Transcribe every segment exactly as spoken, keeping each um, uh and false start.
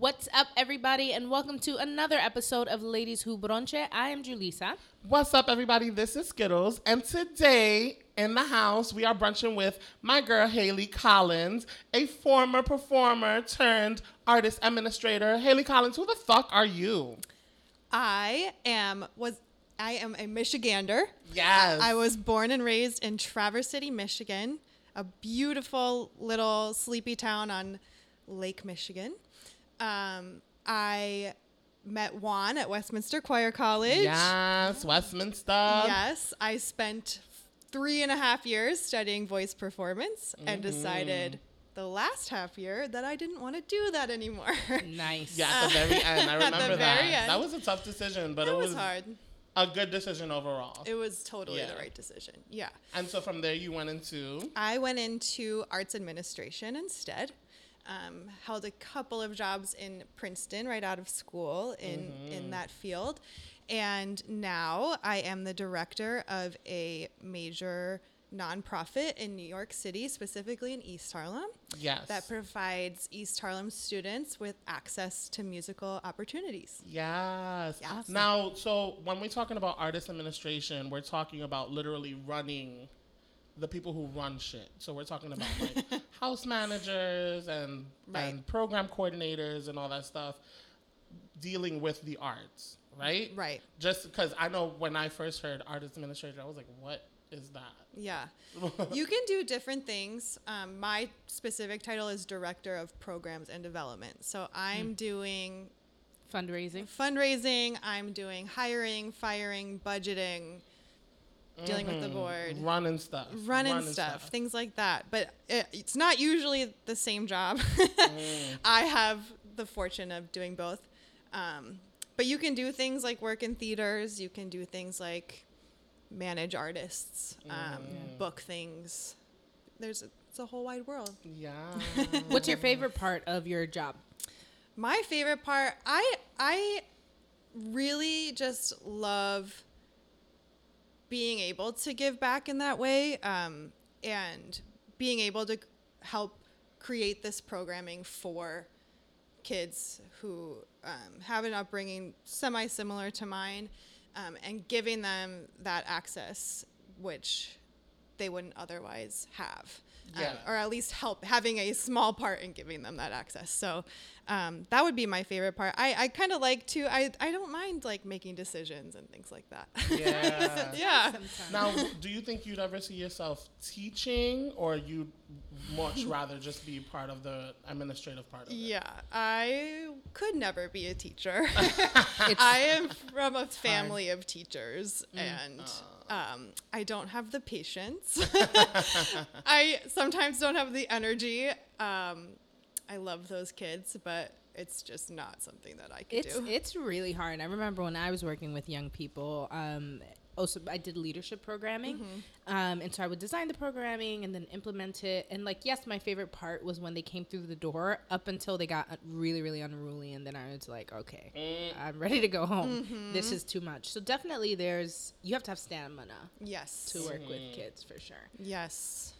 What's up, everybody, and welcome to another episode of Ladies Who Brunch. I am Julisa. What's up, everybody? This is Skittles, and today in the house we are brunching with my girl Haley Collins, a former performer turned artist administrator. Haley Collins, who the fuck are you? I am was I am a Michigander. Yes, I was born and raised in Traverse City, Michigan, a beautiful little sleepy town on Lake Michigan. Um, I met Juan at Westminster Choir College. Yes, Westminster. Yes, I spent three and a half years studying voice performance mm-hmm. and decided the last half year that I didn't want to do that anymore. Nice. Yeah, at the very end. I remember that. End. That was a tough decision, but it, it was, was hard. A good decision overall. It was totally yeah. the right decision. Yeah. And so from there you went into? I went into arts administration instead. Um, held a couple of jobs in Princeton right out of school in, mm-hmm. in that field. And now I am the director of a major nonprofit in New York City, specifically in East Harlem. Yes. That provides East Harlem students with access to musical opportunities. Yes. Yes. Now, so when we're talking about artist administration, we're talking about literally running the people who run shit. So we're talking about like house managers and right. and program coordinators and all that stuff dealing with the arts, right? Right. Just because I know when I first heard artist administrator, I was like, what is that? Yeah. You can do different things. Um, my specific title is Director of Programs and Development. So I'm mm. doing... Fundraising. Fundraising. I'm doing hiring, firing, budgeting, dealing mm-hmm. with the board, running stuff, running Run stuff, stuff, things like that. But it, it's not usually the same job. mm. I have the fortune of doing both. Um, but you can do things like work in theaters. You can do things like manage artists, um, mm. book things. There's a, it's a whole wide world. Yeah. What's your favorite part of your job? My favorite part, I I really just love being able to give back in that way, um, and being able to help create this programming for kids who um, have an upbringing semi-similar to mine, um, and giving them that access, which they wouldn't otherwise have, yeah. um, or at least help having a small part in giving them that access. So um, that would be my favorite part. I, I kind of like to, I, I don't mind like making decisions and things like that. Yeah. yeah. Sometimes. Now, do you think you'd ever see yourself teaching, or you'd much rather just be part of the administrative part of it? Yeah. I could never be a teacher. I am from a family hard. of teachers mm. and... Uh. Um, I don't have the patience. I sometimes don't have the energy. Um, I love those kids, but it's just not something that I can do. It's really hard. I remember when I was working with young people, um, also I did leadership programming. Mm-hmm. Um, and so I would design the programming and then implement it. And like, yes, my favorite part was when they came through the door up until they got really, really unruly. And then I was like, okay, mm. I'm ready to go home. Mm-hmm. This is too much. So definitely there's, you have to have stamina. Yes. To work mm. with kids for sure. Yes.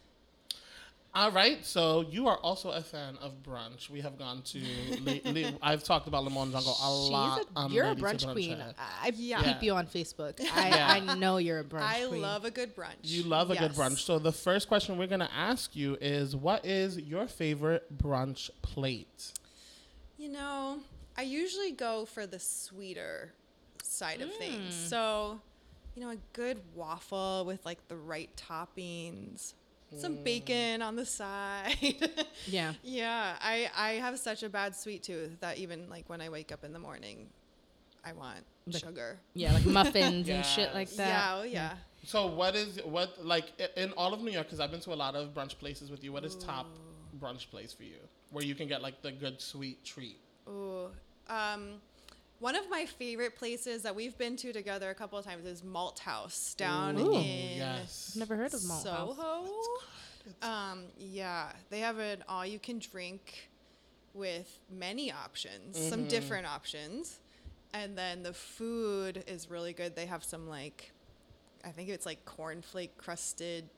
All right, so you are also a fan of brunch. We have gone to. Le, Le, I've talked about Le Monde Jungle a She's lot. A, um, you're a brunch, brunch queen. At. I yeah. peep you on Facebook. I, yeah. I know you're a brunch I queen. I love a good brunch. You love a yes. good brunch. So the first question we're going to ask you is, what is your favorite brunch plate? You know, I usually go for the sweeter side mm. of things. So, you know, a good waffle with like the right toppings. Some bacon on the side. yeah. Yeah. I, I have such a bad sweet tooth that even like when I wake up in the morning, I want like, sugar. Yeah. Like muffins and shit like that. Yeah. Oh, yeah. So what is, what, like in all of New York, because I've been to a lot of brunch places with you, what is Ooh. top brunch place for you where you can get like the good sweet treat? Ooh. Um, one of my favorite places that we've been to together a couple of times is Malt House down Ooh, in yes. I've never heard of Malt Soho. House. It's um, yeah, they have an all-you-can-drink with many options, mm-hmm. some different options, and then the food is really good. They have some like, I think it's like cornflake crusted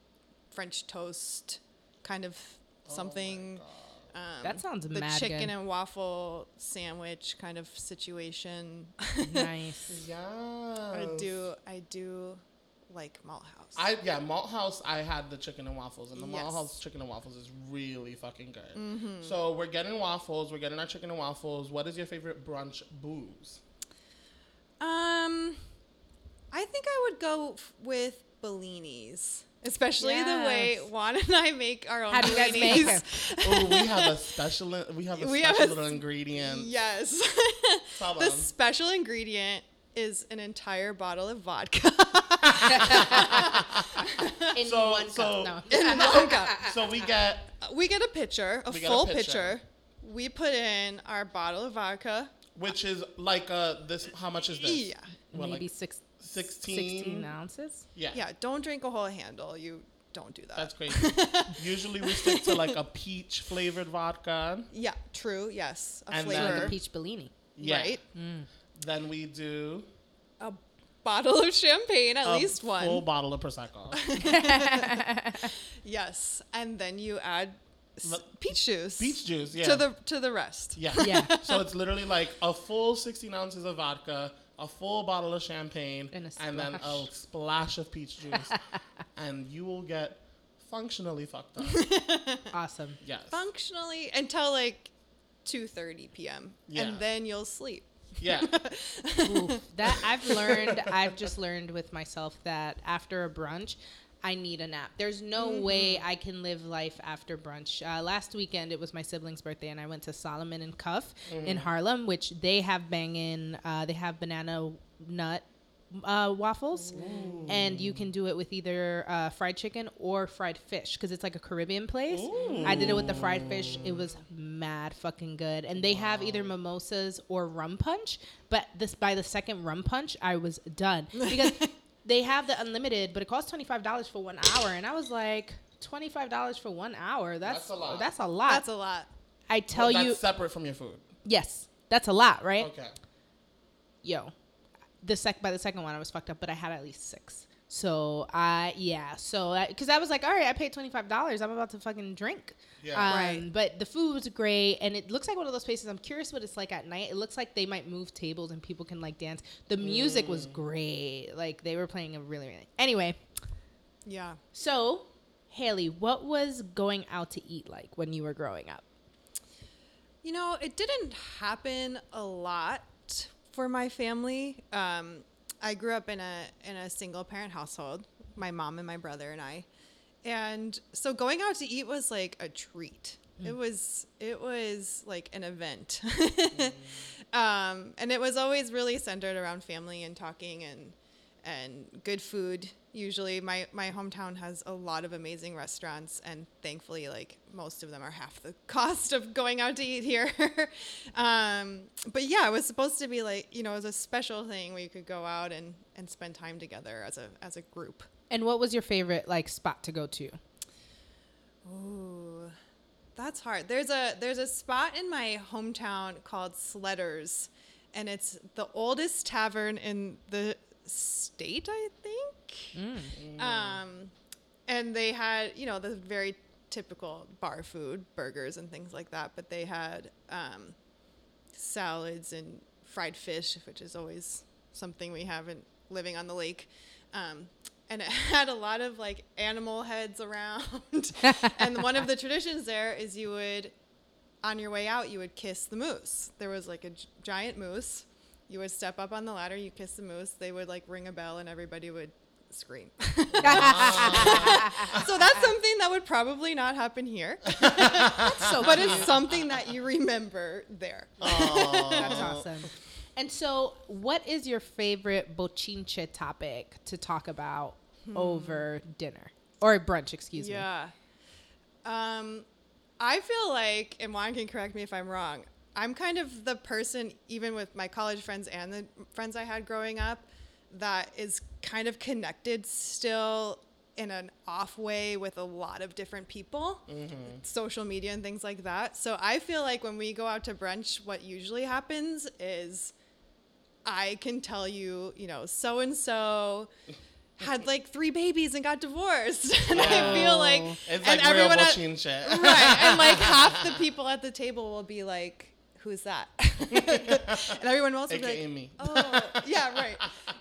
French toast kind of something. Oh my God. Um, that sounds the mad chicken good. And waffle sandwich kind of situation. Nice. Yeah. I do. I do like Malt House. I yeah, Malt House. I had the chicken and waffles, and the yes. Malt House chicken and waffles is really fucking good. Mm-hmm. So we're getting waffles. We're getting our chicken and waffles. What is your favorite brunch booze? Um, I think I would go f- with Bellinis. Especially yes. the way Juan and I make our own. How do you guys make them? Oh, we have a special. We have a we special have a, little ingredient. Yes. The special ingredient is an entire bottle of vodka. in so, one so, cup. No. In one cup. So we get we get a pitcher, a full a pitcher. pitcher. We put in our bottle of vodka, which is like uh this. How much is this? Yeah, well, maybe like, six. sixteen ounces? Yeah. Yeah, don't drink a whole handle. You don't do that. That's crazy. Usually we stick to like a peach flavored vodka. Yeah, true. Yes. A and flavor. Then, like a peach Bellini. Yeah. Right? Mm. Then we do a bottle of champagne, at a least one. A full bottle of Prosecco. Yes. And then you add Le- peach juice. Peach juice, yeah. To the to the rest. Yeah. Yeah. So it's literally like a full sixteen ounces of vodka. A full bottle of champagne, and, and then a splash of peach juice, and you will get functionally fucked up. Awesome. Yes. Functionally until like two thirty p.m. Yeah. And then you'll sleep. Yeah. Oof, that I've learned, I've just learned with myself that after a brunch, I need a nap. There's no mm-hmm. way I can live life after brunch. Uh, last weekend, it was my sibling's birthday, and I went to Solomon and Cuff mm. in Harlem, which they have banging, uh, they have banana nut uh, waffles. Ooh. And you can do it with either uh, fried chicken or fried fish, because it's like a Caribbean place. Ooh. I did it with the fried fish. It was mad fucking good. And they wow. have either mimosas or rum punch, but this by the second rum punch, I was done. Because... They have the unlimited, but it costs twenty-five dollars for one hour. And I was like, twenty-five dollars for one hour? That's, that's a lot. That's a lot. That's a lot. I tell well, that's you. That's separate from your food. Yes. That's a lot, right? Okay. Yo. The sec By the second one, I was fucked up, but I had at least six. So, I, yeah. So, because I, I was like, all right, I paid twenty-five dollars. I'm about to fucking drink. Yeah. Um, right. But the food was great. And it looks like one of those places. I'm curious what it's like at night. It looks like they might move tables and people can like dance. The music mm. was great. Like they were playing a really, really. Anyway. Yeah. So, Haley, what was going out to eat like when you were growing up? You know, it didn't happen a lot for my family. Um, I grew up in a in a single parent household, my mom and my brother and I. And so going out to eat was like a treat. Mm. It was it was like an event. mm. um, and it was always really centered around family and talking and and good food. Usually my, my hometown has a lot of amazing restaurants, and thankfully like most of them are half the cost of going out to eat here. um, but yeah, it was supposed to be like, you know, it was a special thing where you could go out and, and spend time together as a as a group. And what was your favorite like spot to go to? Ooh, that's hard. There's a there's a spot in my hometown called Sledders, and it's the oldest tavern in the state, I think. Mm. Um, and they had, you know, the very typical bar food, burgers and things like that, but they had um, salads and fried fish, which is always something we have in living on the lake. Um, and it had a lot of like animal heads around. And one of the traditions there is you would, on your way out, you would kiss the moose. There was like a g- giant moose. You would step up on the ladder, you kiss the moose, they would like ring a bell, and everybody would scream. Wow. So that's something that would probably not happen here. That's so but cute. It's something that you remember there. Oh. That's awesome. And so what is your favorite bochinche topic to talk about hmm. over dinner? Or brunch, excuse yeah. me. Yeah. Um, I feel like, and Juan can correct me if I'm wrong, I'm kind of the person, even with my college friends and the friends I had growing up, that is kind of connected still in an off way with a lot of different people, mm-hmm. social media and things like that. So I feel like when we go out to brunch, what usually happens is I can tell you, you know, so-and-so had like three babies and got divorced. And oh. I feel like it's like and real watching shit. Right. And like half the people at the table will be like, who's that? And everyone else will be like, me. Oh, yeah, right.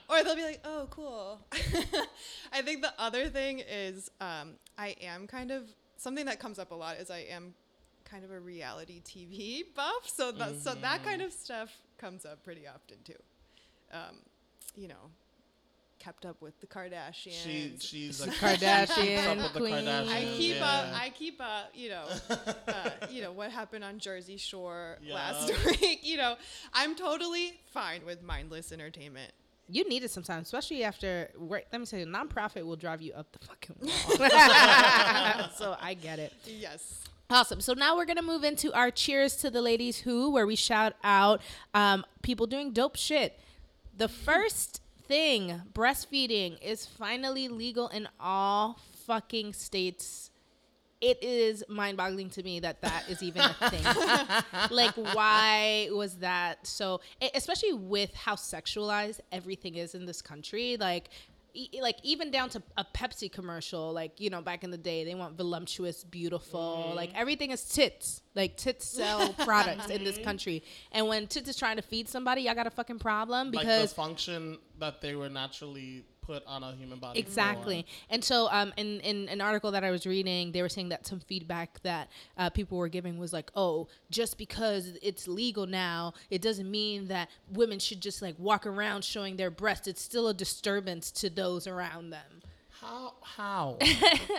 Or they'll be like, oh, cool. I think the other thing is um, I am kind of, something that comes up a lot is I am kind of a reality T V buff. So that, mm-hmm. so that kind of stuff comes up pretty often too. Um, you know, kept up with the Kardashians. She, she's a Kardashian queen. I keep yeah. up. I keep up. You know, uh, you know what happened on Jersey Shore yeah. last week. You know, I'm totally fine with mindless entertainment. You need it sometimes, especially after work. Let me tell you, nonprofit will drive you up the fucking wall. So I get it. Yes. Awesome. So now we're going to move into our cheers to the ladies who, where we shout out um, people doing dope shit. The first thing, breastfeeding, is finally legal in all fucking states. It is mind-boggling to me that that is even a thing. Like, why was that? So, especially with how sexualized everything is in this country, like... E- like even down to a Pepsi commercial, like, you know, back in the day, they want voluptuous, beautiful, mm-hmm. like everything is tits, like tits sell products in this country. And when tits is trying to feed somebody, y'all got a fucking problem because like the function that they were naturally put on a human body. Exactly. For. And so um, in, in an article that I was reading, they were saying that some feedback that uh, people were giving was like, oh, just because it's legal now, it doesn't mean that women should just like walk around showing their breasts. It's still a disturbance to those around them. How? How?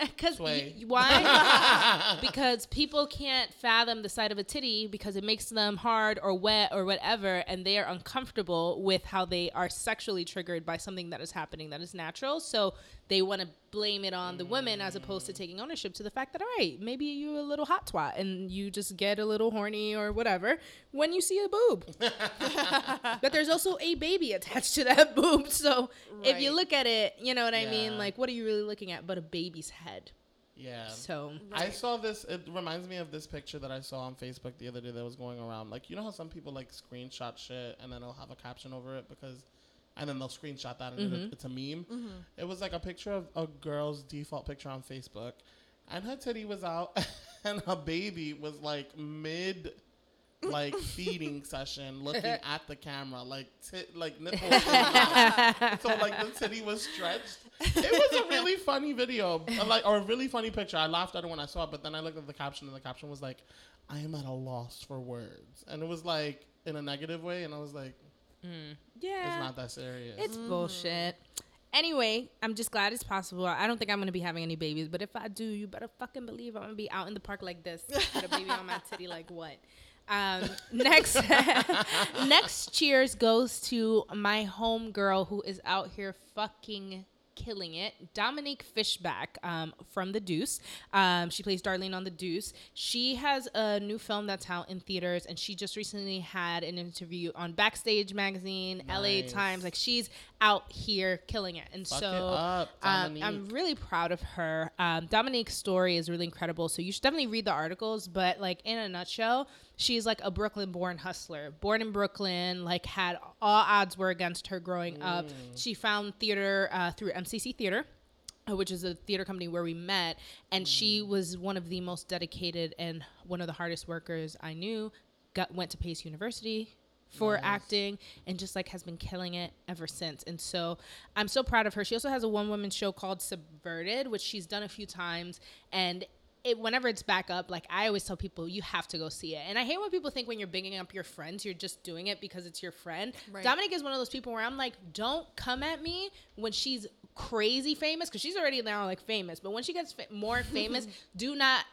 Because y- why? Because people can't fathom the sight of a titty because it makes them hard or wet or whatever, and they are uncomfortable with how they are sexually triggered by something that is happening that is natural. So they want to blame it on the women as opposed to taking ownership to the fact that, all right, maybe you're a little hot twat and you just get a little horny or whatever when you see a boob. But there's also a baby attached to that boob. So right. if you look at it, you know what yeah. I mean? Like, what are you really looking at but a baby's head? Yeah. So right. I saw this. It reminds me of this picture that I saw on Facebook the other day that was going around. Like, you know how some people like screenshot shit and then they'll have a caption over it because... And then they'll screenshot that, and mm-hmm. it's a meme. Mm-hmm. It was like a picture of a girl's default picture on Facebook, and her titty was out, and her baby was like mid, like feeding session, looking at the camera, like tit, like nipple. So like the titty was stretched. It was a really funny video, or like or a really funny picture. I laughed at it when I saw it, but then I looked at the caption, and the caption was like, "I am at a loss for words," and it was like in a negative way, and I was like. Mm. Yeah. It's not that serious. It's mm. bullshit. Anyway, I'm just glad it's possible. I don't think I'm going to be having any babies, but if I do, you better fucking believe I'm going to be out in the park like this with a baby on my titty like what? Um, next next cheers goes to my homegirl who is out here fucking killing it, Dominique Fishback um, from The Deuce. Um, she plays Darlene on The Deuce. She has a new film that's out in theaters, and she just recently had an interview on Backstage Magazine, nice. L A Times. Like, she's out here killing it. And Fuck so it up, um, I'm really proud of her. Um, Dominique's story is really incredible, so you should definitely read the articles, but, like, in a nutshell, she's like a Brooklyn-born hustler. Born in Brooklyn, like, had all odds were against her growing mm. up. She found theater uh, through M C C Theater, which is a theater company where we met, and mm. she was one of the most dedicated and one of the hardest workers I knew. Got went to Pace University for nice. acting and just like has been killing it ever since. And so I'm so proud of her. She also has a one-woman show called Subverted, which she's done a few times, and it, whenever it's back up, like I always tell people, you have to go see it. And I hate when people think when you're bigging up your friends, you're just doing it because it's your friend. Right. Dominique is one of those people where I'm like, don't come at me when she's crazy famous, because she's already now like famous. But when she gets fa- more famous, do not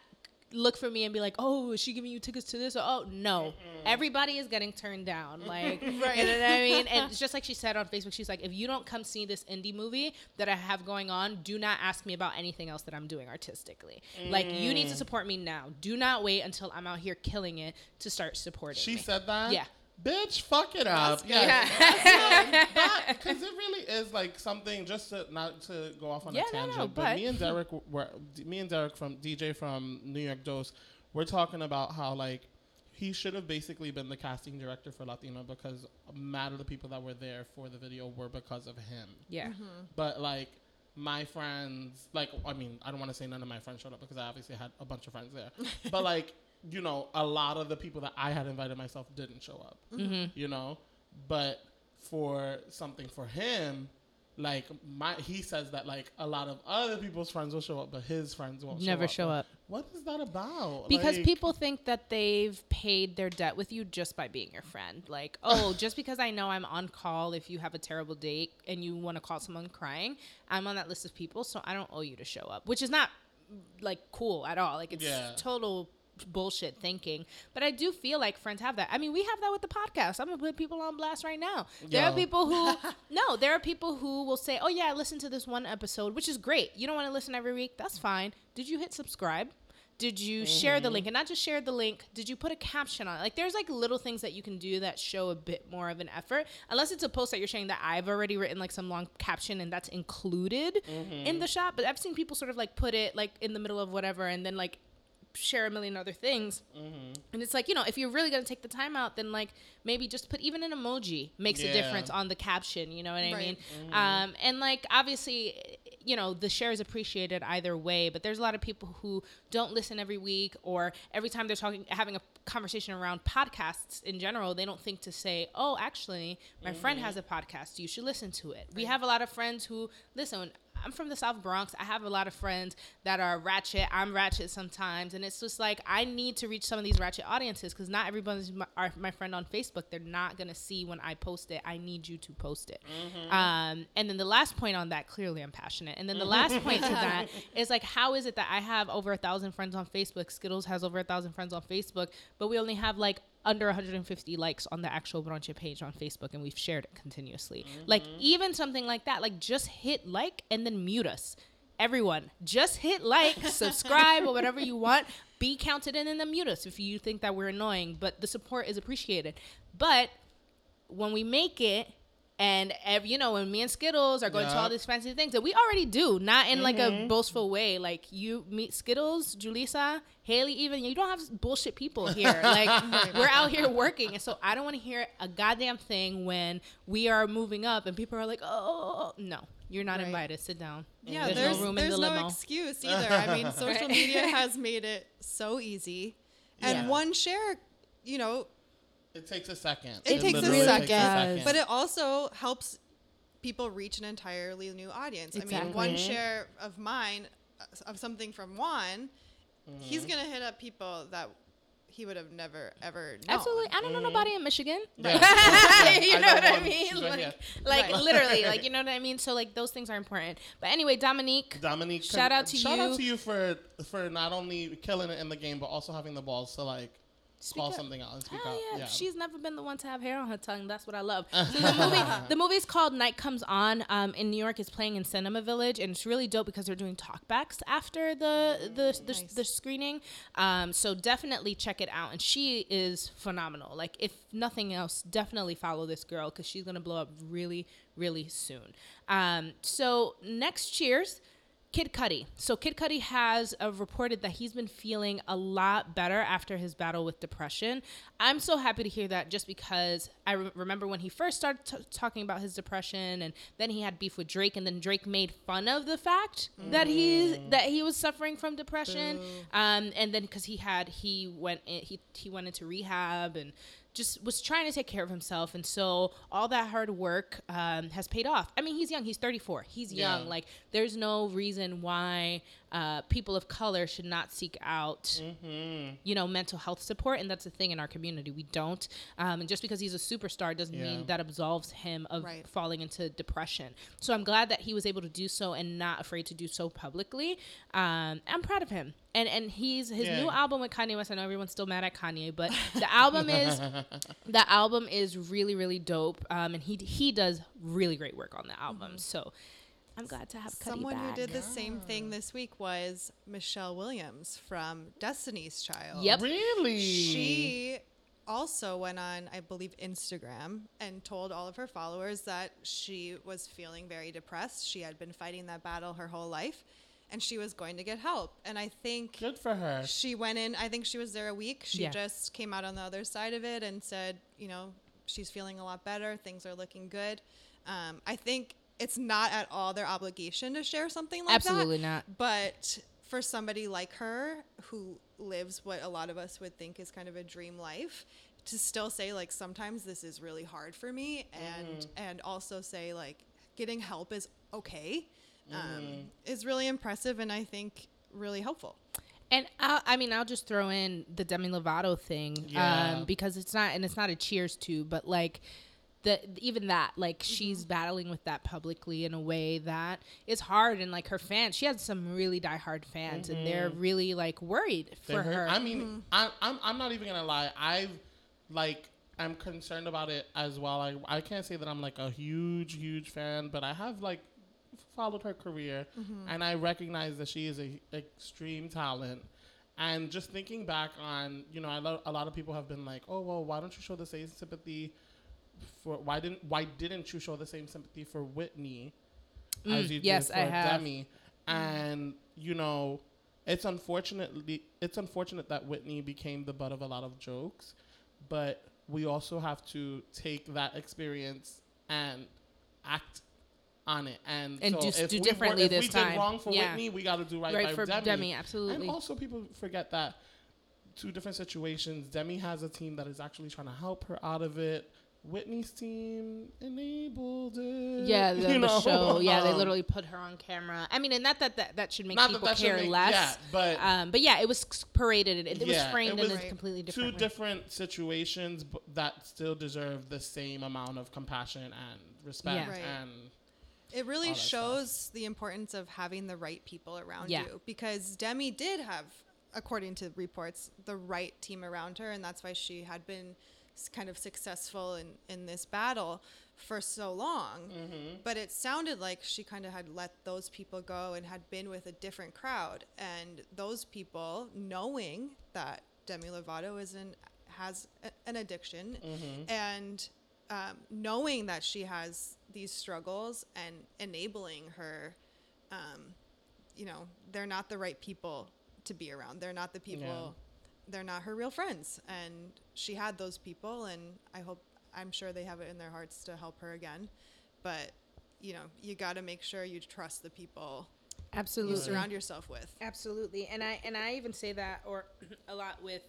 look for me and be like, oh, is she giving you tickets to this? Or, oh, no. Mm-mm. Everybody is getting turned down. Like, right. You know what I mean? And it's just like she said on Facebook, she's like, if you don't come see this indie movie that I have going on, do not ask me about anything else that I'm doing artistically. Mm. Like, you need to support me now. Do not wait until I'm out here killing it to start supporting She me. Said that? Yeah. Bitch, fuck it up. Yes. Yeah. Because it really is like something, just to not to go off on yeah, a tangent, no, no, but, but me and Derek were, me and Derek from D J from New York Dose, we're talking about how like he should have basically been the casting director for Latino because a lot of the people that were there for the video were because of him. Yeah. Mm-hmm. But like my friends, like, I mean, I don't want to say none of my friends showed up because I obviously had a bunch of friends there. But, like, you know, a lot of the people that I had invited myself didn't show up, mm-hmm. you know? But for something for him, like, my he says that, like, a lot of other people's friends will show up, but his friends won't Never show up. Never show up. What is that about? Because like, people think that they've paid their debt with you just by being your friend. Like, oh, just because I know I'm on call if you have a terrible date and you want to call someone crying, I'm on that list of people, so I don't owe you to show up, which is not, like, cool at all. Like, it's yeah. total... bullshit thinking, but I do feel like friends have that. I mean, we have that with the podcast. I'm gonna put people on blast right now. There Yo. are people who no, there are people who will say, "Oh yeah, I listened to this one episode," which is great. You don't want to listen every week, that's fine. Did you hit subscribe? Did you mm-hmm. share the link? And not just share the link, did you put a caption on it? Like, there's like little things that you can do that show a bit more of an effort. Unless it's a post that you're sharing that I've already written like some long caption and that's included mm-hmm. in the shop. But I've seen people sort of like put it like in the middle of whatever and then like share a million other things mm-hmm. and it's like, you know, if you're really going to take the time out, then like maybe just put even an emoji makes yeah. a difference on the caption, you know what right. I mean mm-hmm. um and like obviously, you know, the share is appreciated either way, but there's a lot of people who don't listen every week, or every time they're talking having a conversation around podcasts in general, they don't think to say, oh, actually my mm-hmm. friend has a podcast, you should listen to it. Right. We have a lot of friends who listen. I'm from the South Bronx. I have a lot of friends that are ratchet. I'm ratchet sometimes. And it's just like, I need to reach some of these ratchet audiences because not everybody's my, are my friend on Facebook. They're not going to see when I post it. I need you to post it. Mm-hmm. Um, and then the last point on that, clearly I'm passionate. And then the last point to that is like, how is it that I have over a thousand friends on Facebook? Skittles has over a thousand friends on Facebook, but we only have like under one hundred fifty likes on the actual Bronche page on Facebook, and we've shared it continuously. Mm-hmm. Like, even something like that, like, just hit like and then mute us. Everyone, just hit like, subscribe, or whatever you want. Be counted in and then mute us if you think that we're annoying. But the support is appreciated. But when we make it, and, every, you know, when me and Skittles are going yep. to all these fancy things that we already do, not in, mm-hmm. like, a boastful way. Like, you meet Skittles, Julisa, Haley even. You don't have bullshit people here. Like, we're out here working. And so I don't want to hear a goddamn thing when we are moving up and people are like, oh, no. You're not right. invited. Sit down. Yeah, there's, there's no room there's in the limo. There's no excuse either. I mean, social right. media has made it so easy. And yeah. one share, you know, It takes a second. It, it takes, a second. takes a second. But it also helps people reach an entirely new audience. Exactly. I mean, one share of mine, of something from Juan, mm-hmm. he's going to hit up people that he would have never, ever known. Absolutely. I don't know mm. nobody in Michigan. Yeah. you I know what I mean? Like, right like right. literally. Like, you know what I mean? So, like, those things are important. But anyway, Dominique. Dominique. Shout con- out to shout you. Shout out to you for, for not only killing it in the game, but also having the balls to, like, Speak call up. something out and speak oh, out. Yeah. Yeah. She's never been the one to have hair on her tongue. That's what I love. So the movie, the movie's called Night Comes On. Um, in New York, it's playing in Cinema Village, and it's really dope because they're doing talkbacks after the the the, nice. the, the screening. Um, so definitely check it out. And she is phenomenal. Like, if nothing else, definitely follow this girl because she's gonna blow up really, really soon. Um, so next, cheers. Kid Cudi. So Kid Cudi has uh, reported that he's been feeling a lot better after his battle with depression. I'm so happy to hear that just because I re- remember when he first started t- talking about his depression, and then he had beef with Drake, and then Drake made fun of the fact mm. that he's that he was suffering from depression. Um, and then because he had he went in, he he went into rehab and just was trying to take care of himself, and so all that hard work um, has paid off. I mean, he's young. He's thirty-four. He's young. Yeah. Like, there's no reason why uh, people of color should not seek out, mm-hmm. you know, mental health support, and that's a thing in our community. We don't. Um, and just because he's a superstar doesn't yeah. mean that absolves him of right. falling into depression. So I'm glad that he was able to do so and not afraid to do so publicly. Um, I'm proud of him. And and he's his yeah. new album with Kanye West. I know everyone's still mad at Kanye, but the album is the album is really, really dope. Um, and he he does really great work on the album. Mm-hmm. So I'm glad to have Cudi Someone back. Who did the yeah. same thing this week was Michelle Williams from Destiny's Child. Yep, really. She also went on, I believe, Instagram and told all of her followers that she was feeling very depressed. She had been fighting that battle her whole life. And she was going to get help. And I think good for her. She went in. I think she was there a week. She yeah. just came out on the other side of it and said, you know, she's feeling a lot better. Things are looking good. Um, I think it's not at all their obligation to share something like Absolutely that. Absolutely not. But for somebody like her who lives what a lot of us would think is kind of a dream life, to still say, like, sometimes this is really hard for me, and mm. and also say, like, getting help is okay, um, mm. is really impressive, and I think really helpful. And I'll, I mean, I'll just throw in the Demi Lovato thing, yeah. um, because it's not, and it's not a cheers to, but like the, even that, like, mm-hmm. she's battling with that publicly in a way that is hard. And like her fans, she has some really diehard fans, mm-hmm. and they're really like worried they're for her. her. I mean, mm-hmm. I, I'm, I'm not even going to lie. I've like, I'm concerned about it as well. I, I can't say that I'm like a huge, huge fan, but I have like followed her career, mm-hmm. and I recognize that she is a extreme talent. And just thinking back on, you know, I lo- a lot of people have been like, oh, well, why don't you show the same sympathy for why didn't why didn't you show the same sympathy for Whitney mm, as you yes, did for I have. Demi? And you know, it's unfortunately it's unfortunate that Whitney became the butt of a lot of jokes, but we also have to take that experience and act on it, and, and so do, if do we differently were, if this we time. Did wrong for yeah. Whitney, we got to do right, right by for Demi. Demi. Absolutely. And also, people forget that two different situations. Demi has a team that is actually trying to help her out of it. Whitney's team enabled it. Yeah, the, the know? show. Yeah, um, they literally put her on camera. I mean, and not that that, that should make people that that care make, less. Yeah, but um, but yeah, it was paraded. It, it yeah, was framed it was in right. a completely different. Two way. different situations b- that still deserve the same amount of compassion and respect yeah. right. and. It really shows stuff. the importance of having the right people around yeah. you, because Demi did have, according to reports, the right team around her. And that's why she had been kind of successful in, in this battle for so long. Mm-hmm. But it sounded like she kind of had let those people go and had been with a different crowd. And those people, knowing that Demi Lovato is an, has a, an addiction mm-hmm. and Um, knowing that she has these struggles and enabling her, um, you know, they're not the right people to be around. They're not the people, yeah. they're not her real friends. And she had those people, and I hope, I'm sure they have it in their hearts to help her again. But, you know, you got to make sure you trust the people Absolutely. you surround yourself with. Absolutely. And I, and I even say that or a lot with,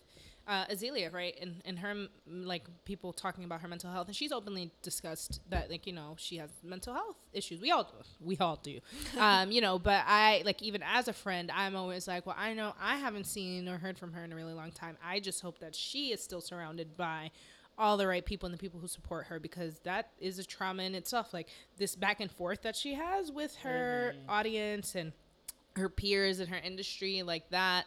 Uh, Azealia, right, and and her like people talking about her mental health, and she's openly discussed that, like, you know, she has mental health issues. We all do, we all do, um, you know. But I like even as a friend, I'm always like, well, I know I haven't seen or heard from her in a really long time. I just hope that she is still surrounded by all the right people and the people who support her, because that is a trauma in itself. Like this back and forth that she has with her mm-hmm. audience and her peers and her industry, like that.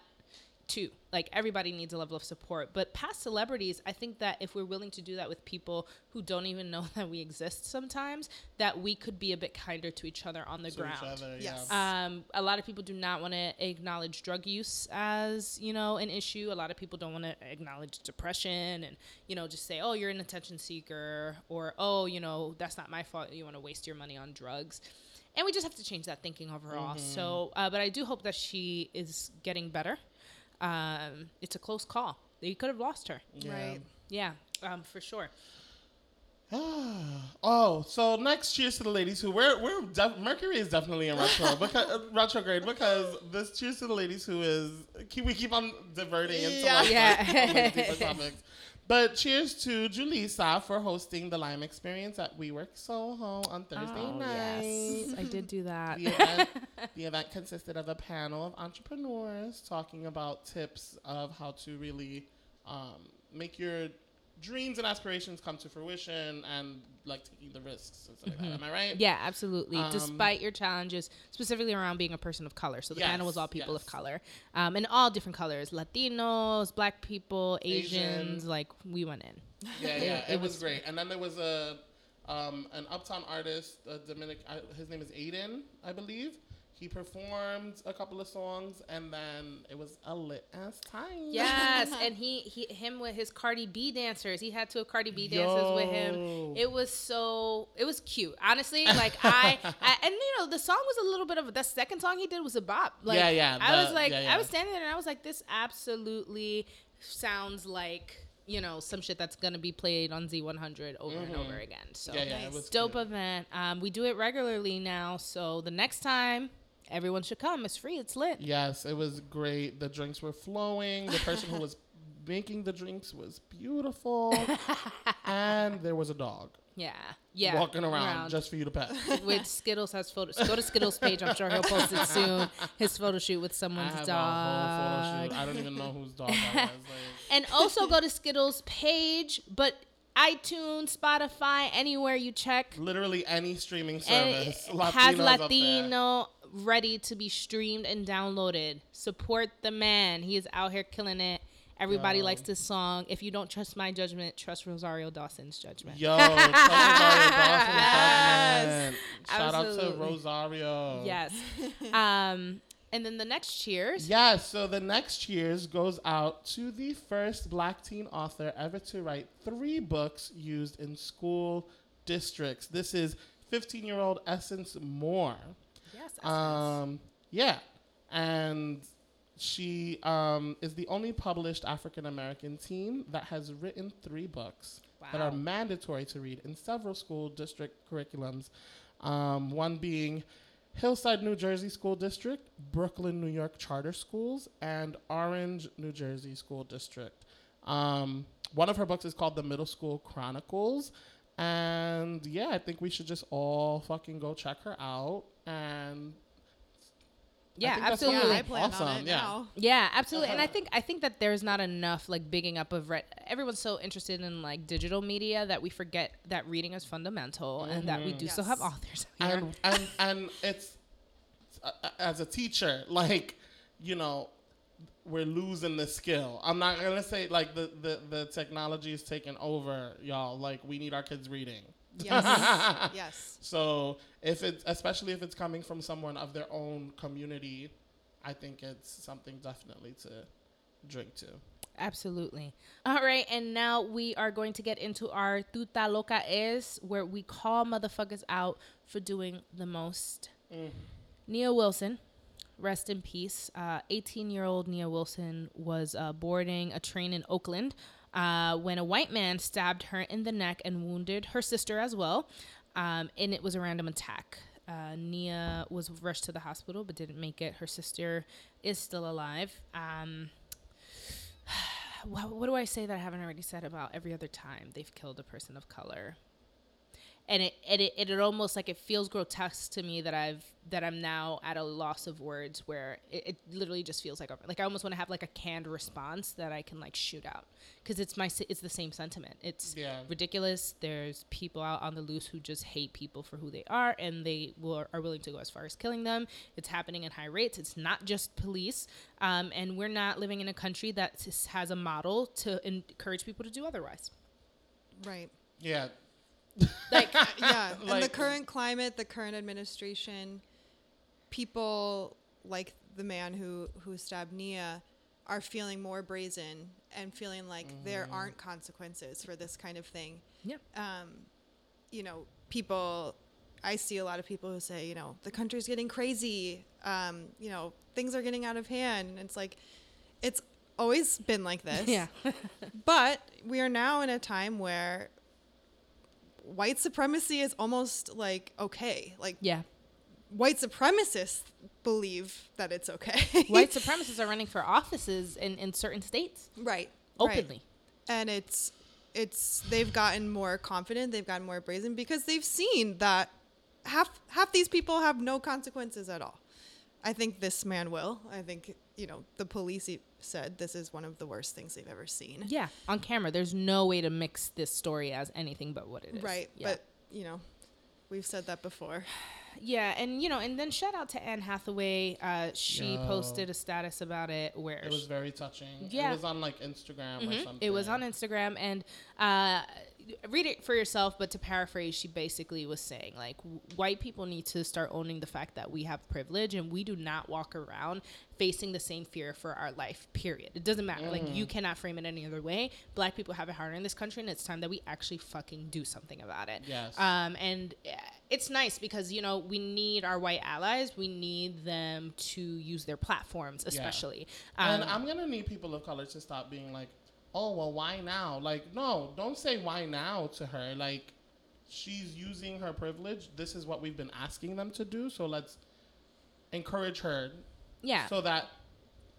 Too. Like everybody needs a level of support, but past celebrities, I think that if we're willing to do that with people who don't even know that we exist sometimes, that we could be a bit kinder to each other on the to ground. Each other, yes. Yeah. Um, a lot of people do not want to acknowledge drug use as, you know, an issue. A lot of people don't want to acknowledge depression and, you know, just say, oh, you're an attention seeker, or, oh, you know, that's not my fault. You want to waste your money on drugs. And we just have to change that thinking overall. Mm-hmm. So, uh, but I do hope that she is getting better. Um, it's a close call. You could have lost her. Yeah. Right. Yeah, um, for sure. Oh, so next, cheers to the ladies who we're, we're def- Mercury is definitely in retro because, retrograde, because this cheers to the ladies who is, we keep on diverting into yeah. Like, yeah. Like, deeper topics. But cheers to Julisa for hosting the Lime Experience at WeWork Soho on Thursday oh, night. Yes, I did do that. The event, the event consisted of a panel of entrepreneurs talking about tips of how to really um, make your dreams and aspirations come to fruition and like taking the risks and stuff like that. Am I right? Yeah, absolutely. Um, Despite your challenges, specifically around being a person of color. So the yes, panel was all people yes. of color, um, and all different colors: Latinos, Black people, Asians. Asian. Like we went in. Yeah, yeah, it, it was great. And then there was a um, an uptown artist, a Dominic. Uh, his name is Aiden, I believe. He performed a couple of songs, and then it was a lit ass time. Yes, and he, he him with his Cardi B dancers. He had two of Cardi B dancers Yo. with him. It was so it was cute, honestly. Like I, I and you know the song was a little bit of the second song he did was a bop. Like, yeah, yeah. The, I was like, yeah, yeah. I was standing there and I was like, this absolutely sounds like you know, some shit that's going to be played on Z one hundred over mm-hmm. and over again. So yeah, yeah, nice. Dope cool. event. Um, we do it regularly now. So the next time, everyone should come. It's free. It's lit. Yes, it was great. The drinks were flowing. The person who was making the drinks was beautiful. And there was a dog. Yeah. Yeah. Walking around, around just for you to pet. Which Skittles has photos. Go to Skittles' page. I'm sure he'll post it soon. His photo shoot with someone's I have dog. A whole photo shoot. I don't even know whose dog that was. Like. And also go to Skittles' page, but iTunes, Spotify, anywhere you check. Literally any streaming service. Latinos has Latino ready to be streamed and downloaded. Support the man. He is out here killing it. Everybody Yo. Likes this song. If you don't trust my judgment, trust Rosario Dawson's judgment. Yo, trust Rosario Dawson's judgment. Shout Absolutely. Out to Rosario. Yes. um, and then the next cheers. Yeah, so the next cheers goes out to the first Black teen author ever to write three books used in school districts. This is fifteen-year-old Essence Moore. Yes, Essence. Um, yeah, and... She um, is the only published African-American teen that has written three books wow. that are mandatory to read in several school district curriculums, um, one being Hillside, New Jersey School District, Brooklyn, New York Charter Schools, and Orange, New Jersey School District. Um, one of her books is called The Middle School Chronicles, and yeah, I think we should just all fucking go check her out and... Yeah, absolutely. Yeah, I plan awesome. On it yeah. now. Yeah, absolutely. Uh-huh. And I think I think that there's not enough like bigging up of read. Everyone's so interested in like digital media that we forget that reading is fundamental mm-hmm. and that we do yes. still have authors. Here. And and and it's uh, as a teacher, like you know, we're losing the skill. I'm not gonna say like the the, the technology is taking over, y'all. Like we need our kids reading. Yes. Yes. So if it's especially if it's coming from someone of their own community, I think it's something definitely to drink to. Absolutely. All right, and now we are going to get into our Tuta Loca Es, where we call motherfuckers out for doing the most. Mm. Nia Wilson, rest in peace. Uh, eighteen-year-old Nia Wilson was uh, boarding a train in Oakland. Uh, when a white man stabbed her in the neck and wounded her sister as well, um, and it was a random attack. Uh, Nia was rushed to the hospital but didn't make it. Her sister is still alive. Um, what, what do I say that I haven't already said about every other time they've killed a person of color? And it it it, it almost like it feels grotesque to me that I've that I'm now at a loss of words where it, it literally just feels like like I almost want to have like a canned response that I can like shoot out because it's my it's the same sentiment. It's yeah. ridiculous. There's people out on the loose who just hate people for who they are and they will, are willing to go as far as killing them. It's happening at high rates. It's not just police, um, and we're not living in a country that has a model to encourage people to do otherwise. Right. Yeah. Like yeah, like, in the current climate, the current administration, people like the man who, who stabbed Nia are feeling more brazen and feeling like mm-hmm. there aren't consequences for this kind of thing. Yeah, um, you know, people. I see a lot of people who say, you know, the country's getting crazy. Um, you know, things are getting out of hand. And it's like, it's always been like this. Yeah, but we are now in a time where. White supremacy is almost like okay, like yeah. White supremacists believe that it's okay. White supremacists are running for offices in, in certain states, right? Openly, right. And it's it's they've gotten more confident, they've gotten more brazen because they've seen that half half these people have no consequences at all. I think this man will. I think you know the police said this is one of the worst things they've ever seen. Yeah, on camera. There's no way to mix this story as anything but what it is. Right, yeah. But you know, we've said that before. Yeah, and you know, and then shout out to Anne Hathaway. Uh, she Yo. Posted a status about it where it was she, very touching. Yeah, it was on like Instagram mm-hmm. or something. It was on Instagram, and uh, read it for yourself. But to paraphrase, she basically was saying like, w- white people need to start owning the fact that we have privilege and we do not walk around facing the same fear for our life. Period. It doesn't matter. Mm. Like you cannot frame it any other way. Black people have it harder in this country, and it's time that we actually fucking do something about it. Yes. Um, and it's nice because you know. We need our white allies. We need them to use their platforms, especially. Yeah. Um, and I'm going to need people of color to stop being like, oh, well, why now? Like, no, don't say why now to her. Like, she's using her privilege. This is what we've been asking them to do. So let's encourage her. Yeah. So that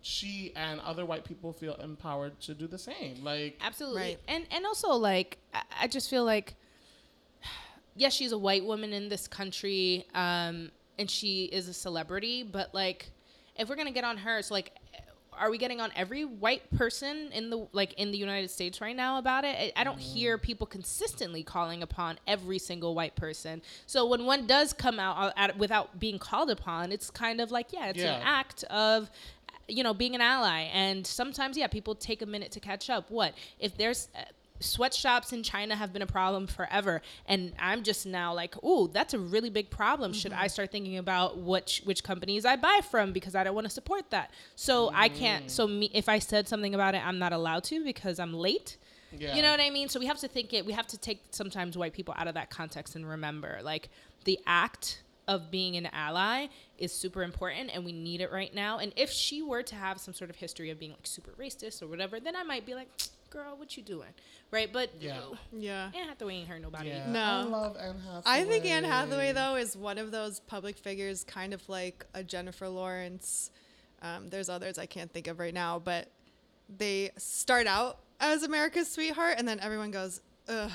she and other white people feel empowered to do the same. Like, absolutely. Right. And, and also, like, I just feel like, yes, she's a white woman in this country, um, and she is a celebrity, but, like, if we're going to get on her, it's so, like, are we getting on every white person in the, like, in the United States right now about it? I, I don't mm. hear people consistently calling upon every single white person. So when one does come out at, without being called upon, it's kind of like, yeah, it's yeah. an act of, you know, being an ally. And sometimes, yeah, people take a minute to catch up. What if there's... Uh, sweatshops in China have been a problem forever, and I'm just now like, ooh, that's a really big problem. Mm-hmm. Should I start thinking about which which companies I buy from, because I don't want to support that? So mm. I can't. So me, if I said something about it, I'm not allowed to because I'm late. Yeah. You know what I mean? So we have to think it. We have to take sometimes white people out of that context and remember, like, the act of being an ally is super important, and we need it right now. And if she were to have some sort of history of being, like, super racist or whatever, then I might be like, girl, what you doing? Right? But yeah, oh, yeah. Anne Hathaway ain't hurt nobody. Yeah. No, I love Anne Hathaway. I think Anne Hathaway, though, is one of those public figures, kind of like a Jennifer Lawrence. Um, there's others I can't think of right now, but they start out as America's sweetheart, and then everyone goes, ugh,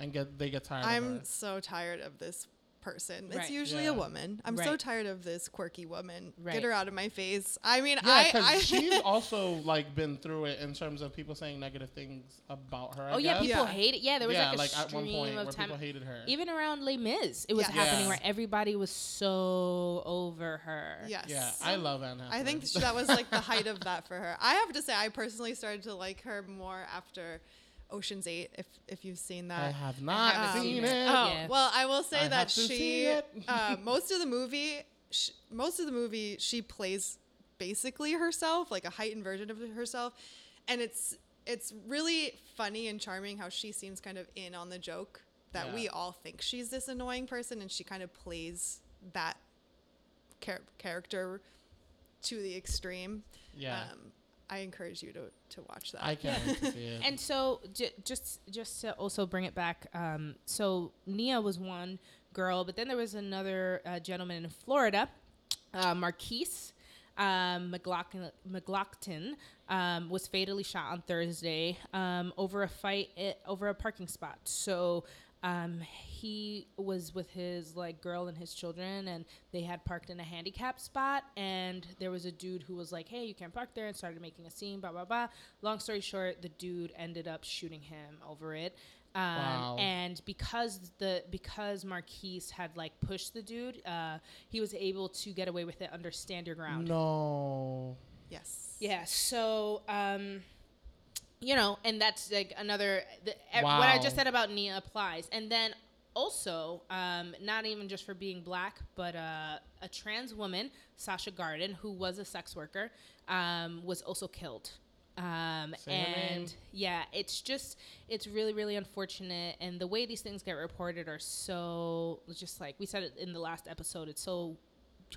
and get they get tired. I'm of so tired of this person. Right. It's usually yeah. a woman. I'm right. so tired of this quirky woman. Right. Get her out of my face. I mean, yeah, I, I she's also, like, been through it in terms of people saying negative things about her. I oh, guess. yeah, people yeah. hate it. Yeah, there was yeah, like a like stream at one point of where time. People hated her. Even around Les Mis, it was yeah. happening yes. where everybody was so over her. Yes. Yeah, I love Anne Hathaway. I think that was, like, the height of that for her. I have to say, I personally started to like her more after Ocean's Eight, if if you've seen that. I have not I seen, seen it. it. Oh, yeah. Well, I will say I that she, uh, most of the movie, she, most of the movie, she plays basically herself, like a heightened version of herself, and it's it's really funny and charming how she seems kind of in on the joke that yeah. we all think she's this annoying person, and she kind of plays that char- character to the extreme. Yeah. Um, I encourage you to, to watch that. I can. Yeah. And so j- just just to also bring it back, um, so Nia was one girl, but then there was another uh, gentleman in Florida, uh, Marquise um, McLaughlin, McLaughlin um, was fatally shot on Thursday um, over a fight it, over a parking spot. So um, he was with his, like, girl and his children, and they had parked in a handicap spot, and there was a dude who was like, hey, you can't park there, and started making a scene, blah, blah, blah. Long story short, the dude ended up shooting him over it. Um, wow. And because the because Marquise had, like, pushed the dude, uh, he was able to get away with it under Stand Your Ground. No. Yes. Yeah, so... Um, you know, and that's, like, another... The, wow. What I just said about Nia applies. And then also, um, not even just for being black, but uh, a trans woman, Sasha Garden, who was a sex worker, um, was also killed. Um, Say and, name. yeah, it's just... It's really, really unfortunate. And the way these things get reported are so... Just like we said it in the last episode, it's so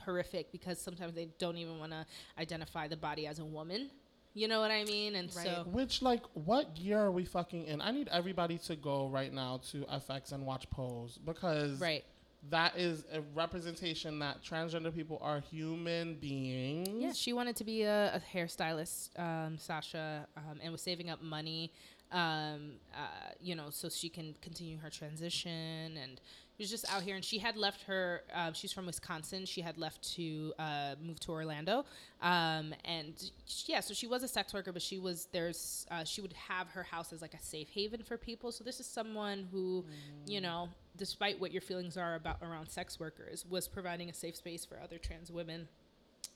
horrific because sometimes they don't even want to identify the body as a woman. You know what I mean? And right. so. Which, like, what year are we fucking in? I need everybody to go right now to F X and watch Pose, because right. that is a representation that transgender people are human beings. Yeah, she wanted to be a, a hairstylist, um, Sasha, um, and was saving up money, um, uh, you know, so she can continue her transition. And she was just out here. And she had left her, uh, she's from Wisconsin. She had left to uh, move to Orlando. Um, and she, yeah, so she was a sex worker, but she was, there's, uh, she would have her house as, like, a safe haven for people. So this is someone who, mm. you know, despite what your feelings are about around sex workers, was providing a safe space for other trans women.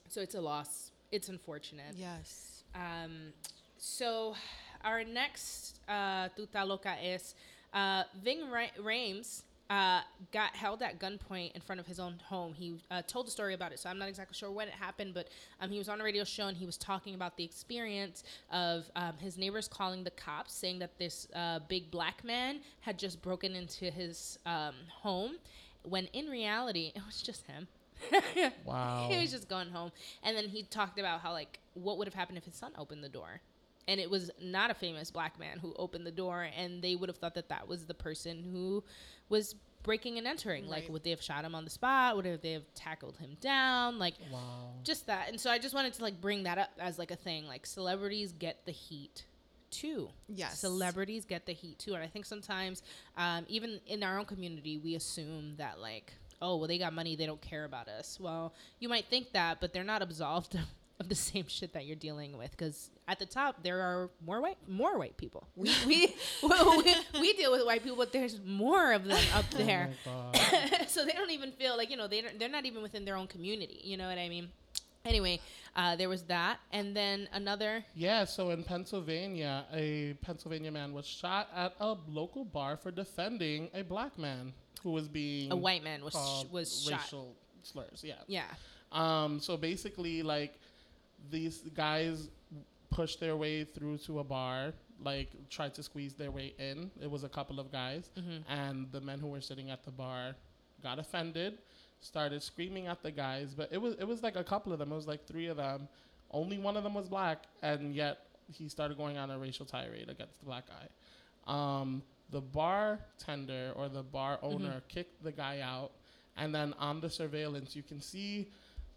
So it's a loss. It's unfortunate. Yes. Um, so our next uh, Tuta Loca is uh, Ving Ra- Rames. Uh, got held at gunpoint in front of his own home. He uh, told a story about it, so I'm not exactly sure when it happened, but um, he was on a radio show, and he was talking about the experience of um, his neighbors calling the cops, saying that this uh, big black man had just broken into his um, home, when in reality, it was just him. Wow. He was just going home. And then he talked about how, like, what would have happened if his son opened the door. and it was not a famous black man who opened the door, and they would have thought that that was the person who was breaking and entering. Right. Like, would they have shot him on the spot? Would they have tackled him down? Like, wow. Just that. And so I just wanted to, like, bring that up as, like, a thing. Like, celebrities get the heat, too. Yes. Celebrities get the heat, too. And I think sometimes, um, even in our own community, we assume that, like, oh, well, they got money. They don't care about us. Well, you might think that, but they're not absolved of the same shit that you're dealing with, because at the top there are more white more white people. We we, well, we we deal with white people, but there's more of them up there. Oh my God. So they don't even feel like, you know, they don't, they're not even within their own community. You know what I mean? Anyway, uh, there was that, and then another. Yeah. So in Pennsylvania, a Pennsylvania man was shot at a local bar for defending a black man who was being a white man was sh- was racial shot. slurs. Yeah. Yeah. Um. So basically, like, these guys pushed their way through to a bar, like, tried to squeeze their way in. It was a couple of guys. Mm-hmm. And the men who were sitting at the bar got offended, started screaming at the guys. But it was it was like a couple of them. It was like three of them. Only one of them was black, and yet he started going on a racial tirade against the black guy. Um, the bartender or the bar owner mm-hmm. kicked the guy out. And then on the surveillance, you can see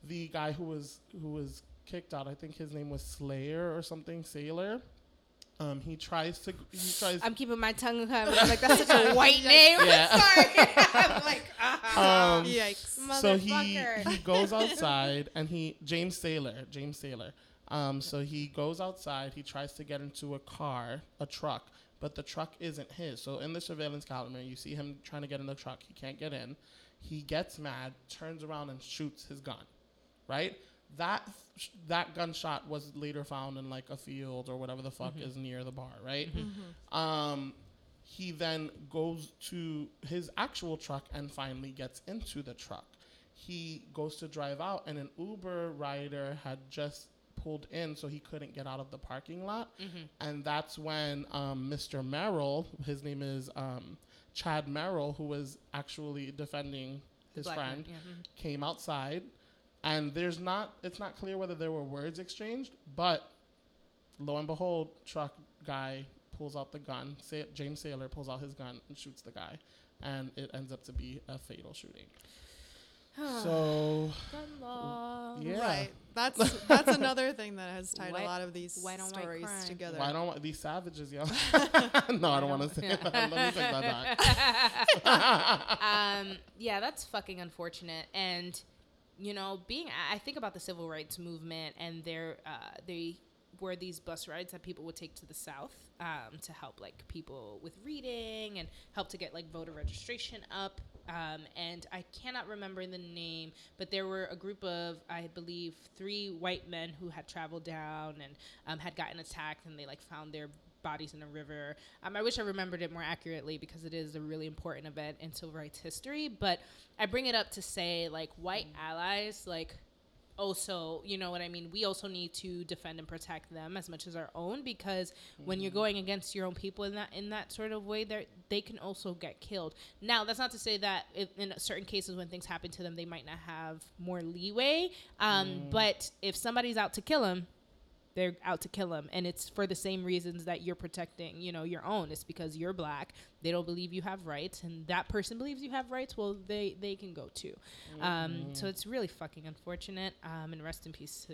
the guy who was who was... kicked out. I think his name was Slayer or something. Sailor. Um, he tries to. He tries. I'm keeping my tongue cut. I'm like, that's such a white name. Yeah. I'm like, ah, uh, um, yikes, motherfucker. So he he goes outside and he James Sailor. James Sailor. Um, so he goes outside. He tries to get into a car, a truck, but the truck isn't his. So in the surveillance camera, you see him trying to get in the truck. He can't get in. He gets mad, turns around, and shoots his gun. Right. That that gunshot was later found in, like, a field or whatever the fuck mm-hmm. is near the bar, right? Mm-hmm. Um, he then goes to his actual truck and finally gets into the truck. He goes to drive out, and an Uber rider had just pulled in, so he couldn't get out of the parking lot. Mm-hmm. And that's when um, Mister Merrill, his name is um, Chad Merrill, who was actually defending his Black friend, man, yeah. came outside. And there's not, it's not clear whether there were words exchanged, but lo and behold, truck guy pulls out the gun. Sa- James Sailor pulls out his gun and shoots the guy. And it ends up to be a fatal shooting. So, gun law. Yeah. Right. That's that's another thing that has tied white, a lot of these stories together. Why don't these savages, y'all? No, I don't, don't want to say yeah. that. Let me take that back. um, yeah, that's fucking unfortunate. And... You know, being I think about the civil rights movement, and there uh, they were these bus rides that people would take to the South um, to help, like, people with reading and help to get, like, voter registration up. Um, and I cannot remember the name, but there were a group of, I believe, three white men who had traveled down and um, had gotten attacked, and they, like, found their bodies in a river. Um, I wish I remembered it more accurately, because it is a really important event in civil rights history. But I bring it up to say, like, white allies, like, also, you know what I mean? We also need to defend and protect them as much as our own, because mm-hmm. when you're going against your own people in that in that sort of way, they they can also get killed. Now, that's not to say that if, in certain cases when things happen to them, they might not have more leeway. Um, mm. But if somebody's out to kill them, they're out to kill them. And it's for the same reasons that you're protecting, you know, your own. It's because you're black. They don't believe you have rights. And that person believes you have rights. Well, they, they can go too. Mm-hmm. Um, so it's really fucking unfortunate. Um, and rest in peace to,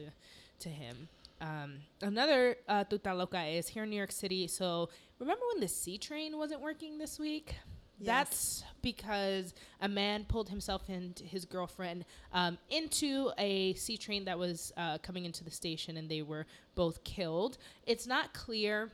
to him. Um, another uh, tuta loca is here in New York City. So remember when the C train wasn't working this week? Yes. That's because a man pulled himself and his girlfriend um, into a C train that was uh, coming into the station, and they were both killed. It's not clear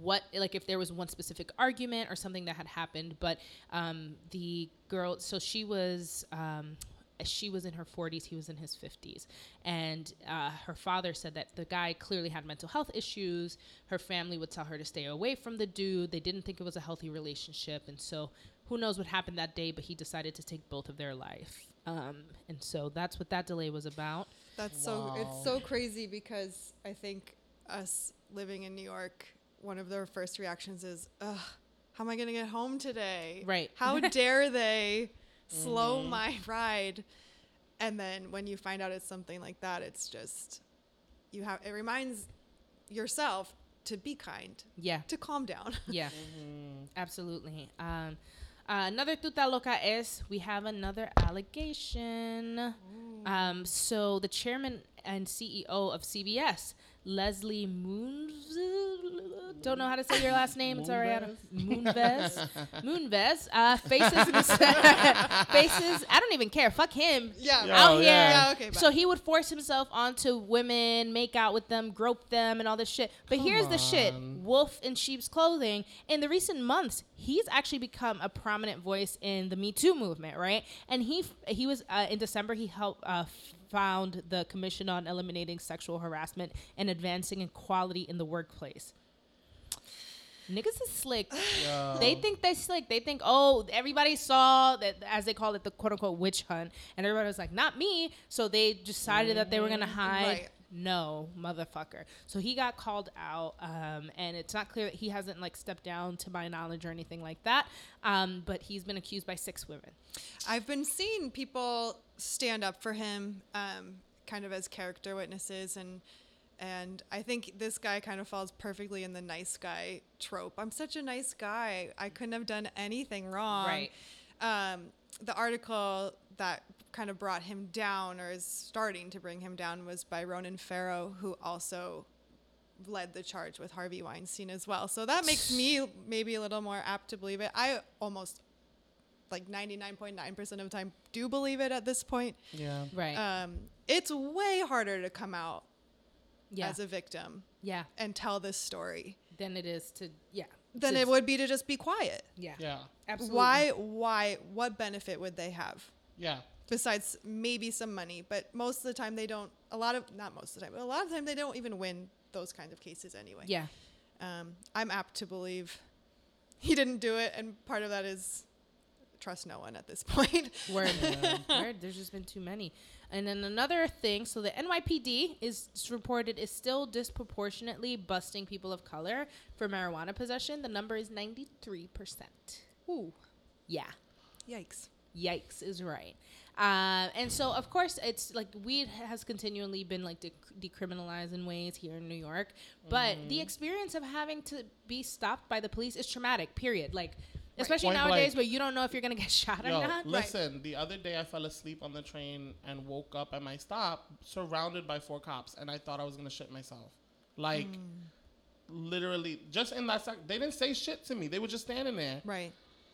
what, like, if there was one specific argument or something that had happened, but um, the girl, so she was... Um, She was in her forties, he was in his fifties. And uh, her father said that the guy clearly had mental health issues. Her family would tell her to stay away from the dude. They didn't think it was a healthy relationship. And so who knows what happened that day, but he decided to take both of their life. Um, and so that's what that delay was about. That's wow. so, it's so crazy, because I think us living in New York, one of their first reactions is, ugh, how am I going to get home today? Right. How dare they? Slow mm-hmm. my ride. And then when you find out it's something like that, it's just, you have, it reminds yourself to be kind. Yeah. To calm down. Yeah. Mm-hmm. Absolutely. Um, uh, another tuta loca es, we have another allegation. Um, so the chairman and C E O of C B S, Leslie Moonves, don't know how to say your last name. It's Ariana Moonves. Moonves uh, faces faces. I don't even care. Fuck him. Yeah. Yo, out yeah. here. Yeah, okay, so he would force himself onto women, make out with them, grope them, and all this shit. But Come here's on. the shit: wolf in sheep's clothing. In the recent months, he's actually become a prominent voice in the Me Too movement, right? And he f- he was uh, in December. He helped. Uh, found the Commission on Eliminating Sexual Harassment and Advancing Equality in the Workplace. Niggas is slick. Yo. They think they're slick. They think, oh, everybody saw that, as they call it, the quote-unquote witch hunt. And everybody was like, not me. So they decided mm-hmm. that they were going to hide. Right. No, motherfucker. So he got called out, um, and it's not clear that he hasn't, like, stepped down to my knowledge or anything like that. Um, but he's been accused by six women. I've been seeing people stand up for him, um, kind of as character witnesses, and and I think this guy kind of falls perfectly in the nice guy trope. I'm such a nice guy. I couldn't have done anything wrong. Right. Um, the article that kind of brought him down, or is starting to bring him down, was by Ronan Farrow, who also led the charge with Harvey Weinstein as well. So that makes me maybe a little more apt to believe it. I almost, like, ninety-nine point nine percent of the time do believe it at this point. Yeah. Right. Um, it's way harder to come out yeah. as a victim yeah. and tell this story than it is to, yeah. than to it would be to just be quiet. Yeah. Yeah. Absolutely. Why, why, what benefit would they have? Yeah. Besides maybe some money, but most of the time they don't, a lot of, not most of the time, but a lot of the time they don't even win those kinds of cases anyway. Yeah. Um, I'm apt to believe he didn't do it. And part of that is, trust no one at this point. Word. Word. There's just been too many. And then another thing, so the N Y P D is reported is still disproportionately busting people of color for marijuana possession. The number is ninety-three percent. Ooh. Yeah. Yikes. Yikes is right. Uh, and so, of course, it's like weed has continually been like de- decriminalized in ways here in New York. But mm. the experience of having to be stopped by the police is traumatic, period. Like, right. especially Point nowadays like, where you don't know if you're going to get shot yo, or not. Listen, right. the other day I fell asleep on the train and woke up at my stop surrounded by four cops. And I thought I was going to shit myself. Like, mm. literally, just in that second, they didn't say shit to me. They were just standing there. Right.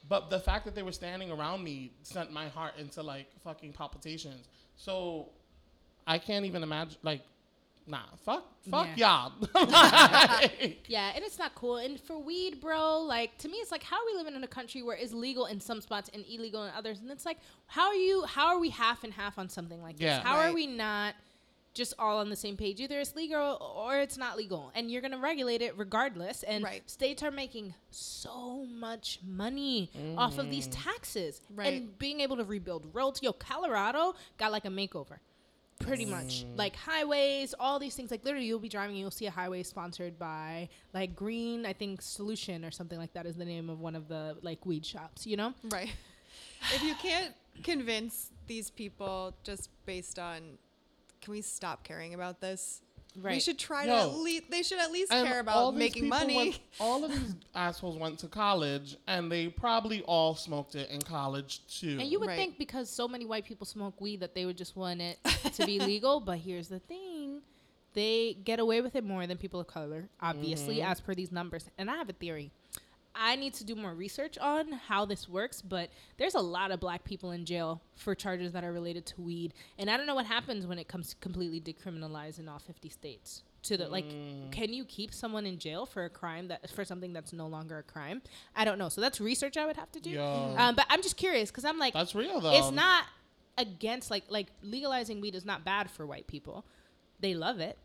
But the fact that they were standing around me sent my heart into, like, fucking palpitations. So I can't even imagine, like, nah, fuck, fuck yeah. y'all. like. Yeah, and it's not cool. And for weed, bro, like, to me, it's like, how are we living in a country where it's legal in some spots and illegal in others? And it's like, how are you, how are we half and half on something like yeah, this? How right. are we not just all on the same page? Either it's legal or it's not legal, and you're going to regulate it regardless. And right. states are making so much money mm-hmm. off of these taxes right. and being able to rebuild roads. Yo, Colorado got like a makeover pretty mm. much, like highways, all these things. Like, literally, you'll be driving and you'll see a highway sponsored by like Green, I think Solution or something like that is the name of one of the like weed shops, you know? Right. If you can't convince these people just based on, can we stop caring about this? Right. We should try no. to at least, they should at least and care about making money. Went, all of these assholes went to college, and they probably all smoked it in college too. And you would right. think because so many white people smoke weed that they would just want it to be legal. But here's the thing. They get away with it more than people of color, obviously, mm-hmm. as per these numbers. And I have a theory. I need to do more research on how this works, but there's a lot of black people in jail for charges that are related to weed. And I don't know what happens when it comes to completely decriminalized in all fifty states. To the, mm. like, can you keep someone in jail for a crime that for something that's no longer a crime? I don't know. So that's research I would have to do. Um, but I'm just curious because I'm like, that's real though. It's not against like like legalizing weed is not bad for white people. They love it.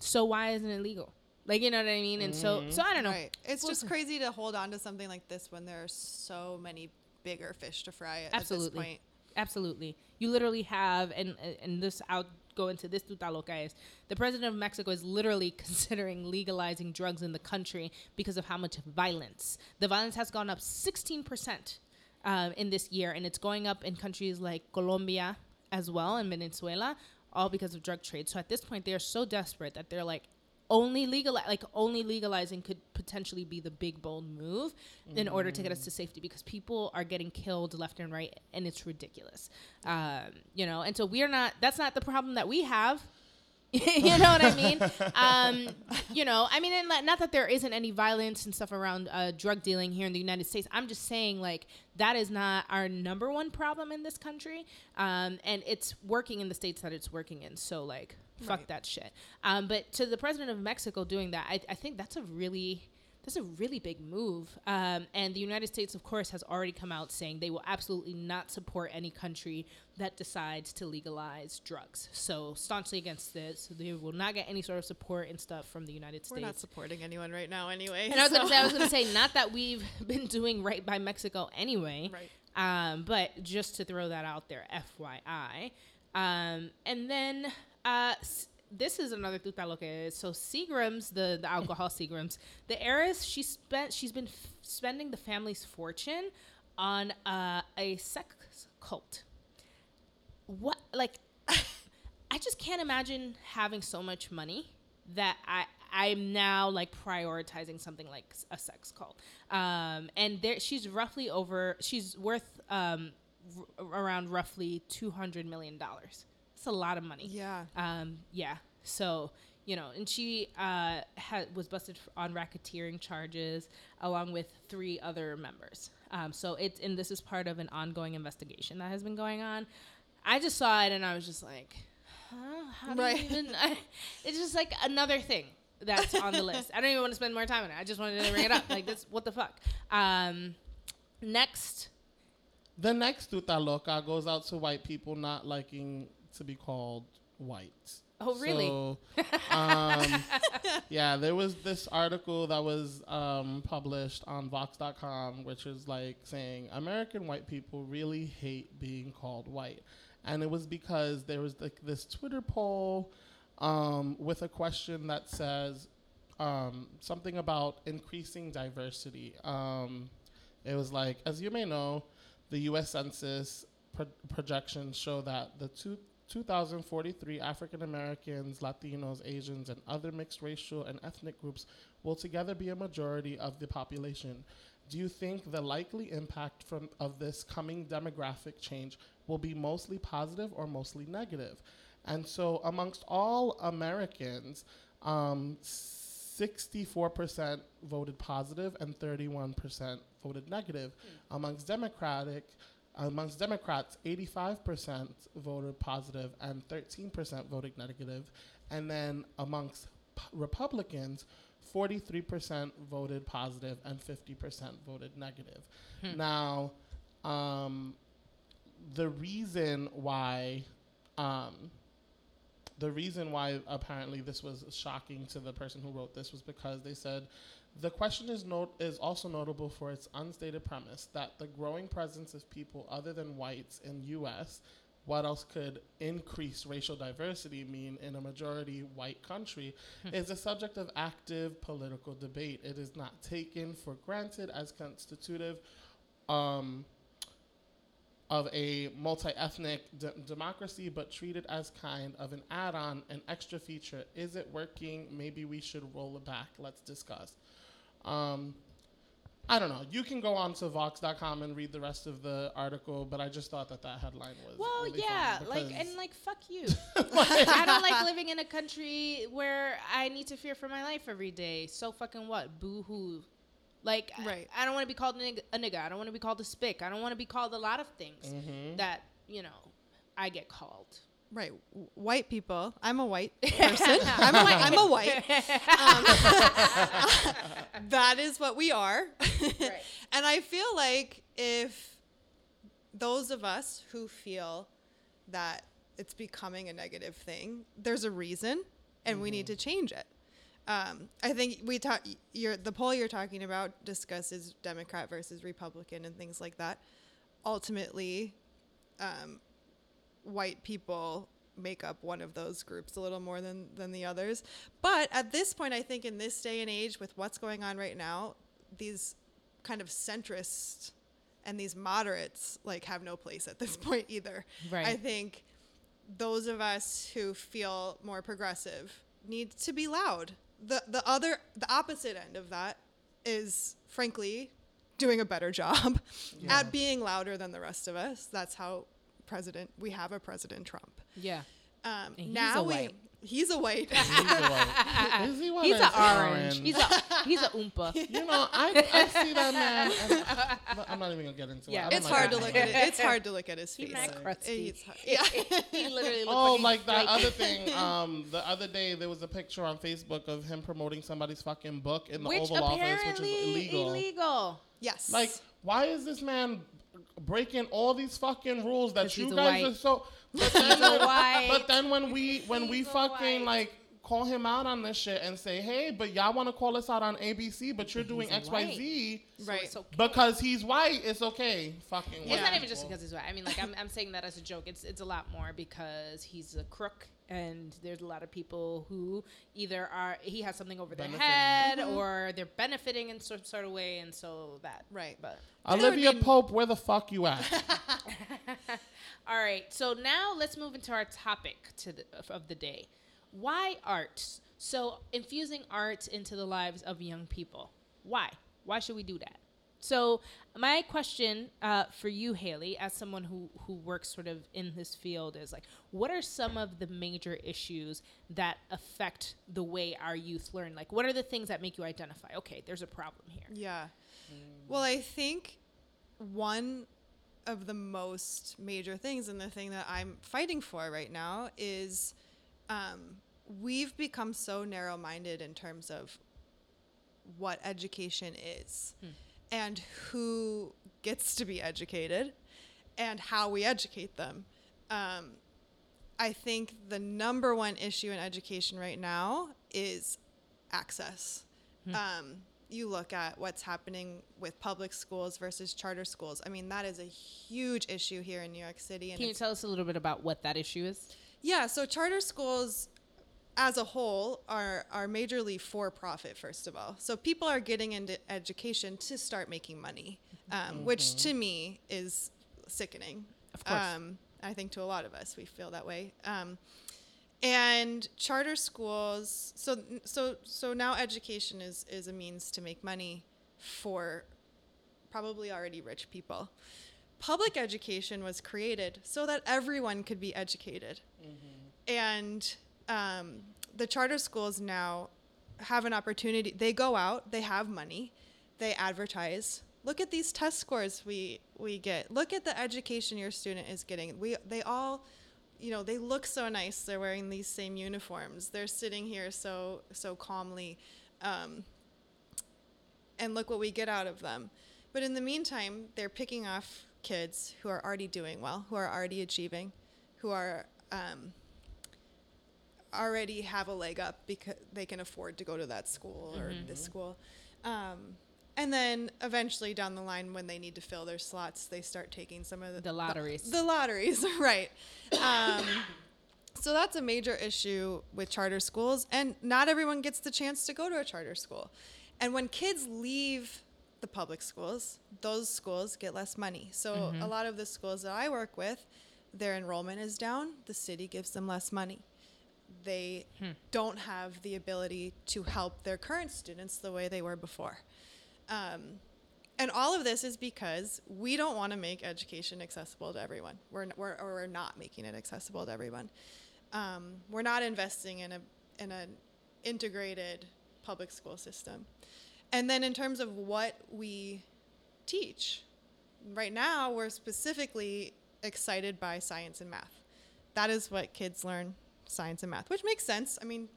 So why isn't it legal? Like, you know what I mean? And mm-hmm. so, so I don't know. Right. It's well, just crazy to hold on to something like this when there are so many bigger fish to fry at, absolutely. at this point. Absolutely. You literally have, and and this, I'll go into this tuta loca is, the president of Mexico is literally considering legalizing drugs in the country because of how much violence. The violence has gone up sixteen percent uh, in this year, and it's going up in countries like Colombia as well and Venezuela, all because of drug trade. So at this point, they are so desperate that they're like, only legal like only legalizing could potentially be the big bold move mm. in order to get us to safety, because people are getting killed left and right, and it's ridiculous. Um, you know, and so we are not. That's not the problem that we have. You know what I mean? Um, you know, I mean, and not that there isn't any violence and stuff around uh, drug dealing here in the United States. I'm just saying, like, that is not our number one problem in this country. Um, and it's working in the states that it's working in. So, like, fuck right. that shit. Um, but to the president of Mexico doing that, I, I think that's a really... That's a really big move. Um, and the United States, of course, has already come out saying they will absolutely not support any country that decides to legalize drugs. So staunchly against this. So they will not get any sort of support and stuff from the United States. We're not supporting anyone right now anyway. And so. I was gonna say, I was gonna say, not that we've been doing right by Mexico anyway, right. Um, but just to throw that out there, F Y I. Um, and then... Uh, s- This is another tuta lo que is. So Seagram's, the, the alcohol Seagram's, the heiress, she spent, she's been f- spending the family's fortune on uh, a sex cult. What, like, I just can't imagine having so much money that I, I'm now, like, prioritizing something like a sex cult. Um, and there, she's roughly over, she's worth um, r- around roughly two hundred million dollars. It's a lot of money. Yeah. Um, yeah. So, you know, and she uh, ha- was busted on racketeering charges along with three other members. Um, so it's, and this is part of an ongoing investigation that has been going on. I just saw it and I was just like, huh? How do right. you even? I, it's just like another thing that's on the list. I don't even want to spend more time on it. I just wanted to bring it up. Like, this, what the fuck? Um, next. The next tuta loca goes out to white people not liking to be called white. Oh, really? So, um, yeah, there was this article that was um, published on Vox dot com, which is like saying American white people really hate being called white. And it was because there was like this Twitter poll um, with a question that says um, something about increasing diversity. Um, it was like, as you may know, the U S Census pro- projections show that the two two thousand forty-three African Americans, Latinos, Asians, and other mixed racial and ethnic groups will together be a majority of the population. Do you think the likely impact from of this coming demographic change will be mostly positive or mostly negative? And so amongst all Americans, um, sixty-four percent voted positive and thirty-one percent voted negative. Mm. Amongst Democratic Amongst Democrats, eighty-five percent voted positive and thirteen percent voted negative. And then amongst p- Republicans, forty-three percent voted positive and fifty percent voted negative. Hmm. Now, um, the reason why, um, the reason why apparently this was shocking to the person who wrote this was because they said, the question is not- is also notable for its unstated premise that the growing presence of people other than whites in U S, what else could increase racial diversity mean in a majority white country, is a subject of active political debate. It is not taken for granted as constitutive um, of a multi-ethnic de- democracy, but treated as kind of an add-on, an extra feature. Is it working? Maybe we should roll it back. Let's discuss. Um, I don't know. You can go on to Vox dot com and read the rest of the article, but I just thought that that headline was well, really yeah, like and like fuck you. Like, I don't like living in a country where I need to fear for my life every day. So fucking what? Boo hoo. Like right. I, I don't want to be called a nigga, a nigga. I don't want to be called a spick. I don't want to be called a lot of things mm-hmm. that you know I get called. Right, white people. I'm a white person. I'm a white. I'm a white. Um, that is what we are. Right. And I feel like if those of us who feel that it's becoming a negative thing, there's a reason, and mm-hmm. we need to change it. Um, I think we talk. Your the poll you're talking about discusses Democrat versus Republican and things like that. Ultimately. Um, White people make up one of those groups a little more than, than the others. But at this point, I think in this day and age with what's going on right now, these kind of centrists and these moderates like have no place at this point either. Right. I think those of us who feel more progressive need to be loud the the other the opposite end of that is, frankly, doing a better job yeah. at being louder than the rest of us. That's how president we have a President Trump. Yeah. Um, and now we. He's a white. He's a white. Is he white? He's an orange. orange. He's a he's a oompa. You know, I, I see that man. And I, I'm not even gonna get into yeah, it. It's like hard to look at it. It's hard to look at his face. He's not crusty. It's hard. Yeah. He literally looks oh, like, like that other thing. Um, the other day there was a picture on Facebook of him promoting somebody's fucking book in the which Oval Office, which is illegal. Illegal. Yes. Like, why is this man breaking all these fucking rules that you guys are so? But then, when, but then when we when he's we fucking like call him out on this shit and say, hey, but y'all want to call us out on A B C, but you're doing X, Y, Z, right? So okay. Because he's white, it's okay. Fucking. Yeah. It's not even just because he's white. I mean, like I'm I'm saying that as a joke. It's it's a lot more because he's a crook, and there's a lot of people who either are he has something over benefiting. Their head mm-hmm. or they're benefiting in some sort of way, and so that right. But Olivia Pope, where the fuck you at? All right, so now let's move into our topic to the, of the day. Why arts? So infusing arts into the lives of young people. Why? Why should we do that? So my question uh, for you, Haley, as someone who, who works sort of in this field is like, what are some of the major issues that affect the way our youth learn? Like, what are the things that make you identify, okay, there's a problem here? Yeah. Mm. Well, I think one of the most major things and the thing that I'm fighting for right now is um, we've become so narrow-minded in terms of what education is hmm. and who gets to be educated and how we educate them. Um, I think the number one issue in education right now is access. Hmm. Um, you look at what's happening with public schools versus charter schools. I mean, that is a huge issue here in New York City. And can you tell us a little bit about what that issue is? Yeah, so charter schools as a whole are, are majorly for-profit, first of all. So people are getting into education to start making money, um, mm-hmm. which to me is sickening. Of course. Um, I think to a lot of us, we feel that way. Um, And charter schools, so so so now education is, is a means to make money for probably already rich people. Public education was created so that everyone could be educated. Mm-hmm. And um, the charter schools now have an opportunity. They go out, they have money, they advertise. Look at these test scores we, we get. Look at the education your student is getting. We They all... You know, they look so nice. They're wearing these same uniforms. They're sitting here so so calmly. Um, and look what we get out of them. But in the meantime, they're picking off kids who are already doing well, who are already achieving, who are um, already have a leg up because they can afford to go to that school or mm-hmm. this school. Um, and then eventually down the line, when they need to fill their slots, they start taking some of the, the lotteries. The, the lotteries, right. Um, so that's a major issue with charter schools. And not everyone gets the chance to go to a charter school. And when kids leave the public schools, those schools get less money. So mm-hmm. a lot of the schools that I work with, their enrollment is down. The city gives them less money. They hmm. don't have the ability to help their current students the way they were before. Um, and all of this is because we don't want to make education accessible to everyone. We're, n- we're or we're not making it accessible to everyone. Um, we're not investing in a in an integrated public school system. And then in terms of what we teach, right now we're specifically excited by science and math. That is what kids learn, science and math, which makes sense. I mean,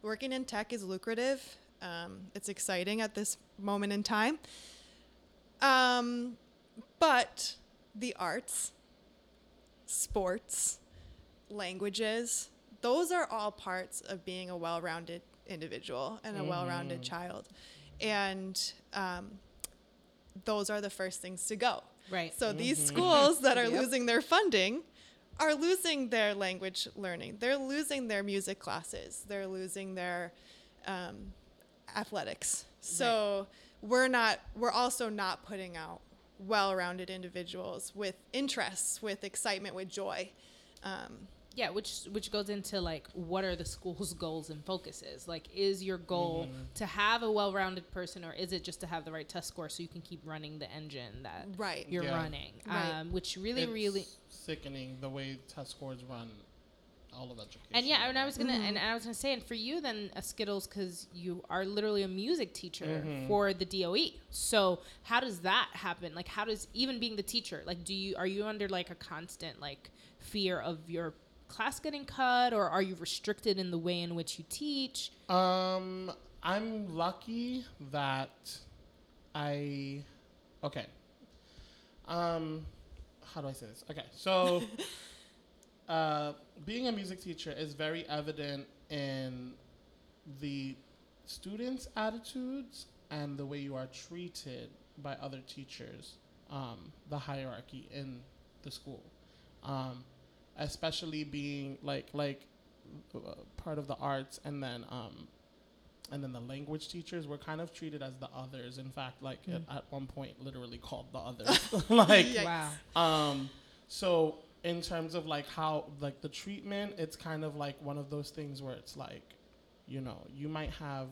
working in tech is lucrative. Um, it's exciting at this moment in time. Um, but the arts, sports, languages, those are all parts of being a well-rounded individual and a mm. well-rounded child. And um, those are the first things to go. Right. So mm-hmm. these schools that are yep. losing their funding are losing their language learning. They're losing their music classes. They're losing their... Um, athletics. So right. we're not, we're also not putting out well-rounded individuals with interests, with excitement, with joy. Um, Yeah, which which goes into, like, what are the school's goals and focuses? Like, is your goal mm-hmm. to have a well-rounded person, or is it just to have the right test score so you can keep running the engine that right. you're yeah. running? Right. Um, which really, it's really... sickening the way test scores run all of education. And, yeah, and I was going to mm-hmm. and I was gonna say, and for you, then, uh, Skittles, because you are literally a music teacher mm-hmm. for the D O E. So how does that happen? Like, how does, even being the teacher, like, do you are you under, like, a constant, like, fear of your class getting cut, or are you restricted in the way in which you teach? Um, I'm lucky that I, okay. Um, how do I say this? Okay. So, uh, being a music teacher is very evident in the students' attitudes and the way you are treated by other teachers, um, the hierarchy in the school. Um, especially being like like uh, part of the arts, and then um and then the language teachers were kind of treated as the others. In fact, like mm. at, at one point literally called the others. Like wow. Um so in terms of like how like the treatment, it's kind of like one of those things where it's like, you know, you might have,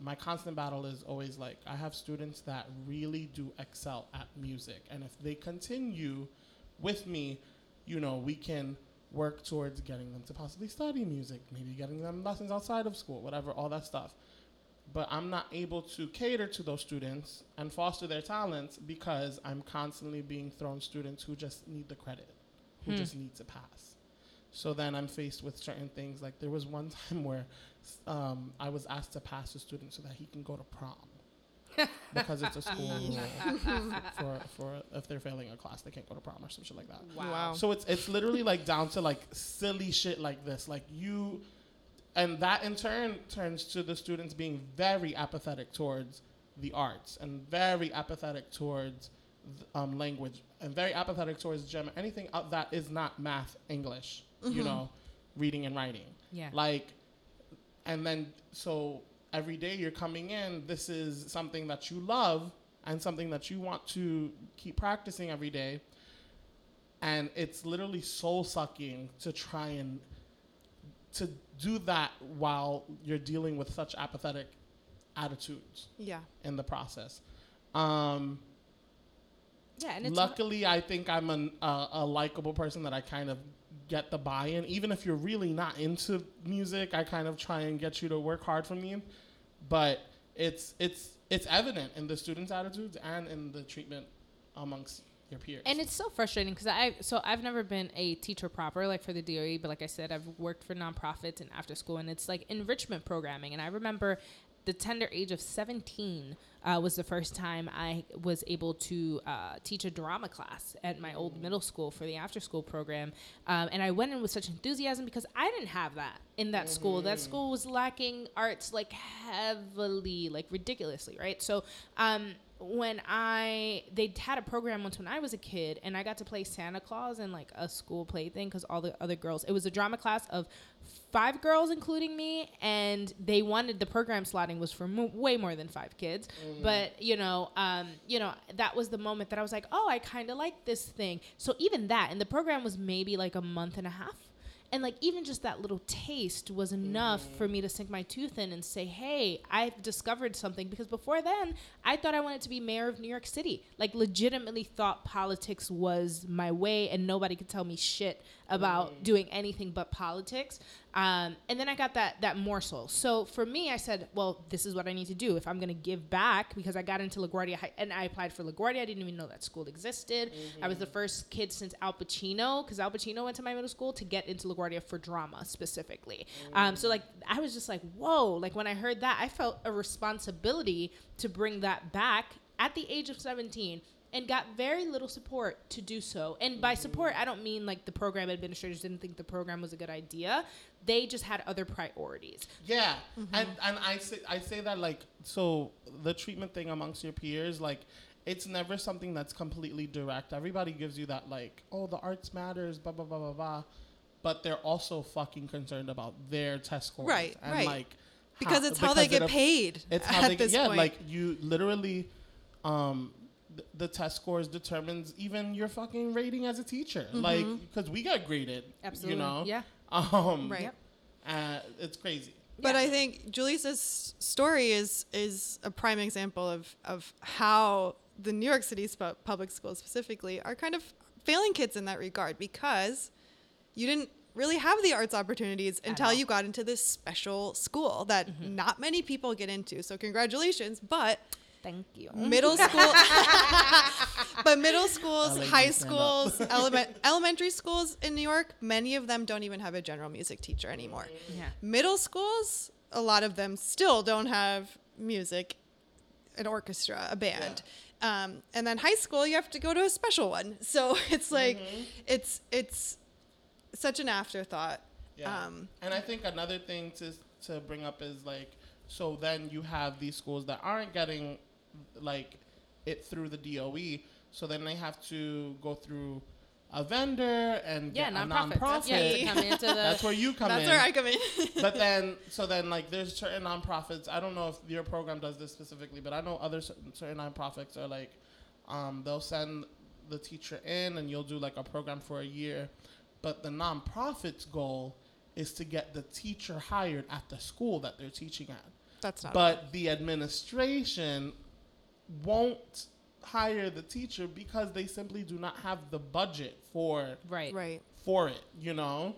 my constant battle is always like, I have students that really do excel at music, and if they continue with me, you know, we can work towards getting them to possibly study music, maybe getting them lessons outside of school, whatever, all that stuff. But I'm not able to cater to those students and foster their talents because I'm constantly being thrown students who just need the credit, who hmm. just need to pass. So then I'm faced with certain things. Like there was one time where um, I was asked to pass a student so that he can go to prom. Because it's a school rule for, for if they're failing a class, they can't go to prom or some shit like that. Wow. So it's it's literally like down to like silly shit like this. Like you, and that in turn turns to the students being very apathetic towards the arts and very apathetic towards um, language and very apathetic towards gem, anything that is not math, English, mm-hmm. you know, reading and writing. Yeah. Like, and then so... every day you're coming in, this is something that you love and something that you want to keep practicing every day. And it's literally soul-sucking to try and to do that while you're dealing with such apathetic attitudes yeah. in the process. Um, yeah, and it's luckily, I think I'm an, uh, a likable person that I kind of get the buy-in. Even if you're really not into music, I kind of try and get you to work hard for me. But it's it's it's evident in the students' attitudes and in the treatment amongst your peers. And it's so frustrating because I so I've never been a teacher proper, like for the D O E, but like I said, I've worked for nonprofits and after school, and it's like enrichment programming. And I remember the tender age of seventeen uh, was the first time I was able to uh, teach a drama class at my old middle school for the after-school program. Um, and I went in with such enthusiasm because I didn't have that in that mm-hmm. school. That school was lacking arts, like, heavily, like, ridiculously, right? So um, when I – they had a program once when I was a kid, and I got to play Santa Claus in, like, a school play thing because all the other girls – it was a drama class of – five girls, including me, and they wanted the program slotting was for mo- way more than five kids. Mm. But, you know, um, you know, that was the moment that I was like, oh, I kind of like this thing. So even that, and the program was maybe like a month and a half. And like even just that little taste was enough mm-hmm. for me to sink my tooth in and say, hey, I've discovered something. Because before then, I thought I wanted to be mayor of New York City. Like legitimately thought politics was my way and nobody could tell me shit about mm-hmm. doing anything but politics. Um, and then I got that that morsel. So for me, I said, well, this is what I need to do if I'm going to give back, because I got into LaGuardia High, and I applied for LaGuardia. I didn't even know that school existed. Mm-hmm. I was the first kid since Al Pacino, because Al Pacino went to my middle school, to get into LaGuardia for drama specifically. Mm-hmm. Um, so like I was just like, whoa, like when I heard that, I felt a responsibility to bring that back at the age of seventeen. And got very little support to do so. And by support, I don't mean like the program administrators didn't think the program was a good idea. They just had other priorities. Yeah, mm-hmm. and and I say I say that like, so the treatment thing amongst your peers, like it's never something that's completely direct. Everybody gives you that like, oh, the arts matters, blah blah blah blah blah, but they're also fucking concerned about their test scores, right? And right. Like because how, it's how because they get paid. It's how at they this get, yeah, point. Like you literally. Um, th- the test scores determines even your fucking rating as a teacher. Mm-hmm. Like, because we got graded. Absolutely. You know? Yeah. Um, right. Yep. Uh, it's crazy. But yeah. I think Julisa's story is is a prime example of, of how the New York City sp- public schools specifically are kind of failing kids in that regard, because you didn't really have the arts opportunities At until all. you got into this special school that mm-hmm. not many people get into. So congratulations, but thank you. Middle school, but middle schools, like high schools, element, elementary schools in New York, many of them don't even have a general music teacher anymore. Yeah. Middle schools, a lot of them still don't have music, an orchestra, a band. Yeah. Um, and then high school, you have to go to a special one. So it's like, mm-hmm. it's, it's such an afterthought. Yeah. Um, and I think another thing to, to bring up is like, so then you have these schools that aren't getting like it through the D O E, so then they have to go through a vendor and yeah, get a nonprofit. That's, yeah, come into the that's where you come that's in. That's where I come in. But then, so then like there's certain nonprofits. I don't know if your program does this specifically, but I know other certain, certain nonprofits are like, um, they'll send the teacher in and you'll do like a program for a year. But the nonprofit's goal is to get the teacher hired at the school that they're teaching at. That's not but right. The administration won't hire the teacher because they simply do not have the budget for right. Right. for it, you know?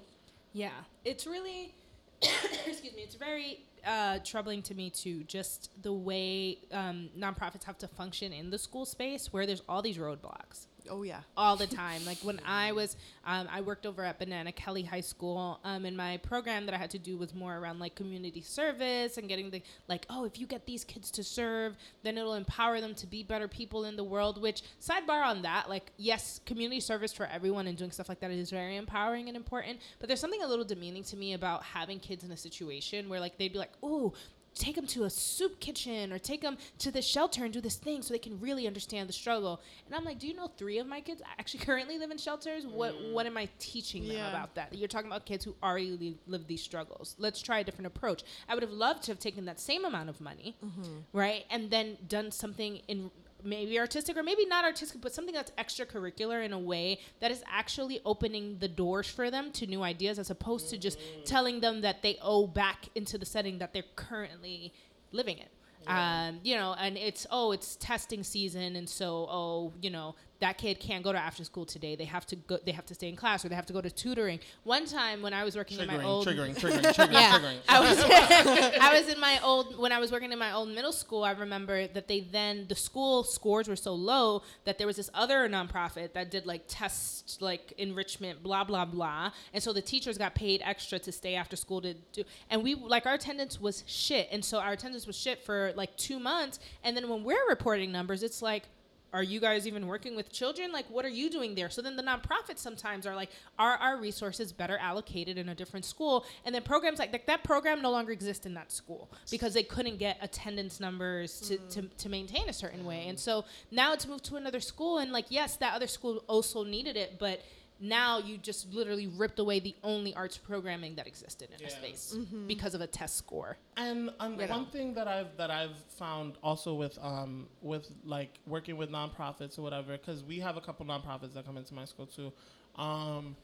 Yeah. It's really, excuse me, it's very uh, troubling to me too, just the way um, nonprofits have to function in the school space where there's all these roadblocks. Oh, yeah. All the time. Like when I was, um, I worked over at Banana Kelly High School, um, and my program that I had to do was more around like community service and getting the, like, oh, if you get these kids to serve, then it'll empower them to be better people in the world, which sidebar on that, like, yes, community service for everyone and doing stuff like that is very empowering and important. But there's something a little demeaning to me about having kids in a situation where like, they'd be like, oh, take them to a soup kitchen or take them to the shelter and do this thing so they can really understand the struggle. And I'm like, do you know three of my kids actually currently live in shelters? What what am I teaching them yeah. about that? You're talking about kids who already li- live these struggles. Let's try a different approach. I would have loved to have taken that same amount of money, mm-hmm. right, and then done something in maybe artistic or maybe not artistic, but something that's extracurricular in a way that is actually opening the doors for them to new ideas as opposed to just telling them that they owe back into the setting that they're currently living in. Yeah. Um, you know, and it's, oh, it's testing season. And so, oh, you know, that kid can't go to after school today. They have to go, they have to stay in class or they have to go to tutoring. One time when I was working triggering, in my old, triggering, triggering, triggering, yeah, triggering. I was, I was in my old, when I was working in my old middle school, I remember that they then, the school scores were so low that there was this other nonprofit that did like test, like enrichment, blah, blah, blah. And so the teachers got paid extra to stay after school to do, and we like our attendance was shit. And so our attendance was shit for like two months. And then when we're reporting numbers, it's like, are you guys even working with children? Like, what are you doing there? So then the nonprofits sometimes are like, are our resources better allocated in a different school? And then programs like that, that program no longer exists in that school because they couldn't get attendance numbers to, mm. to, to maintain a certain way. And so now it's moved to another school. And like, yes, that other school also needed it, but now you just literally ripped away the only arts programming that existed in yeah. a space mm-hmm. because of a test score. And um, right one on. thing that I've that I've found also with um with like working with nonprofits or whatever, because we have a couple nonprofits that come into my school too, um,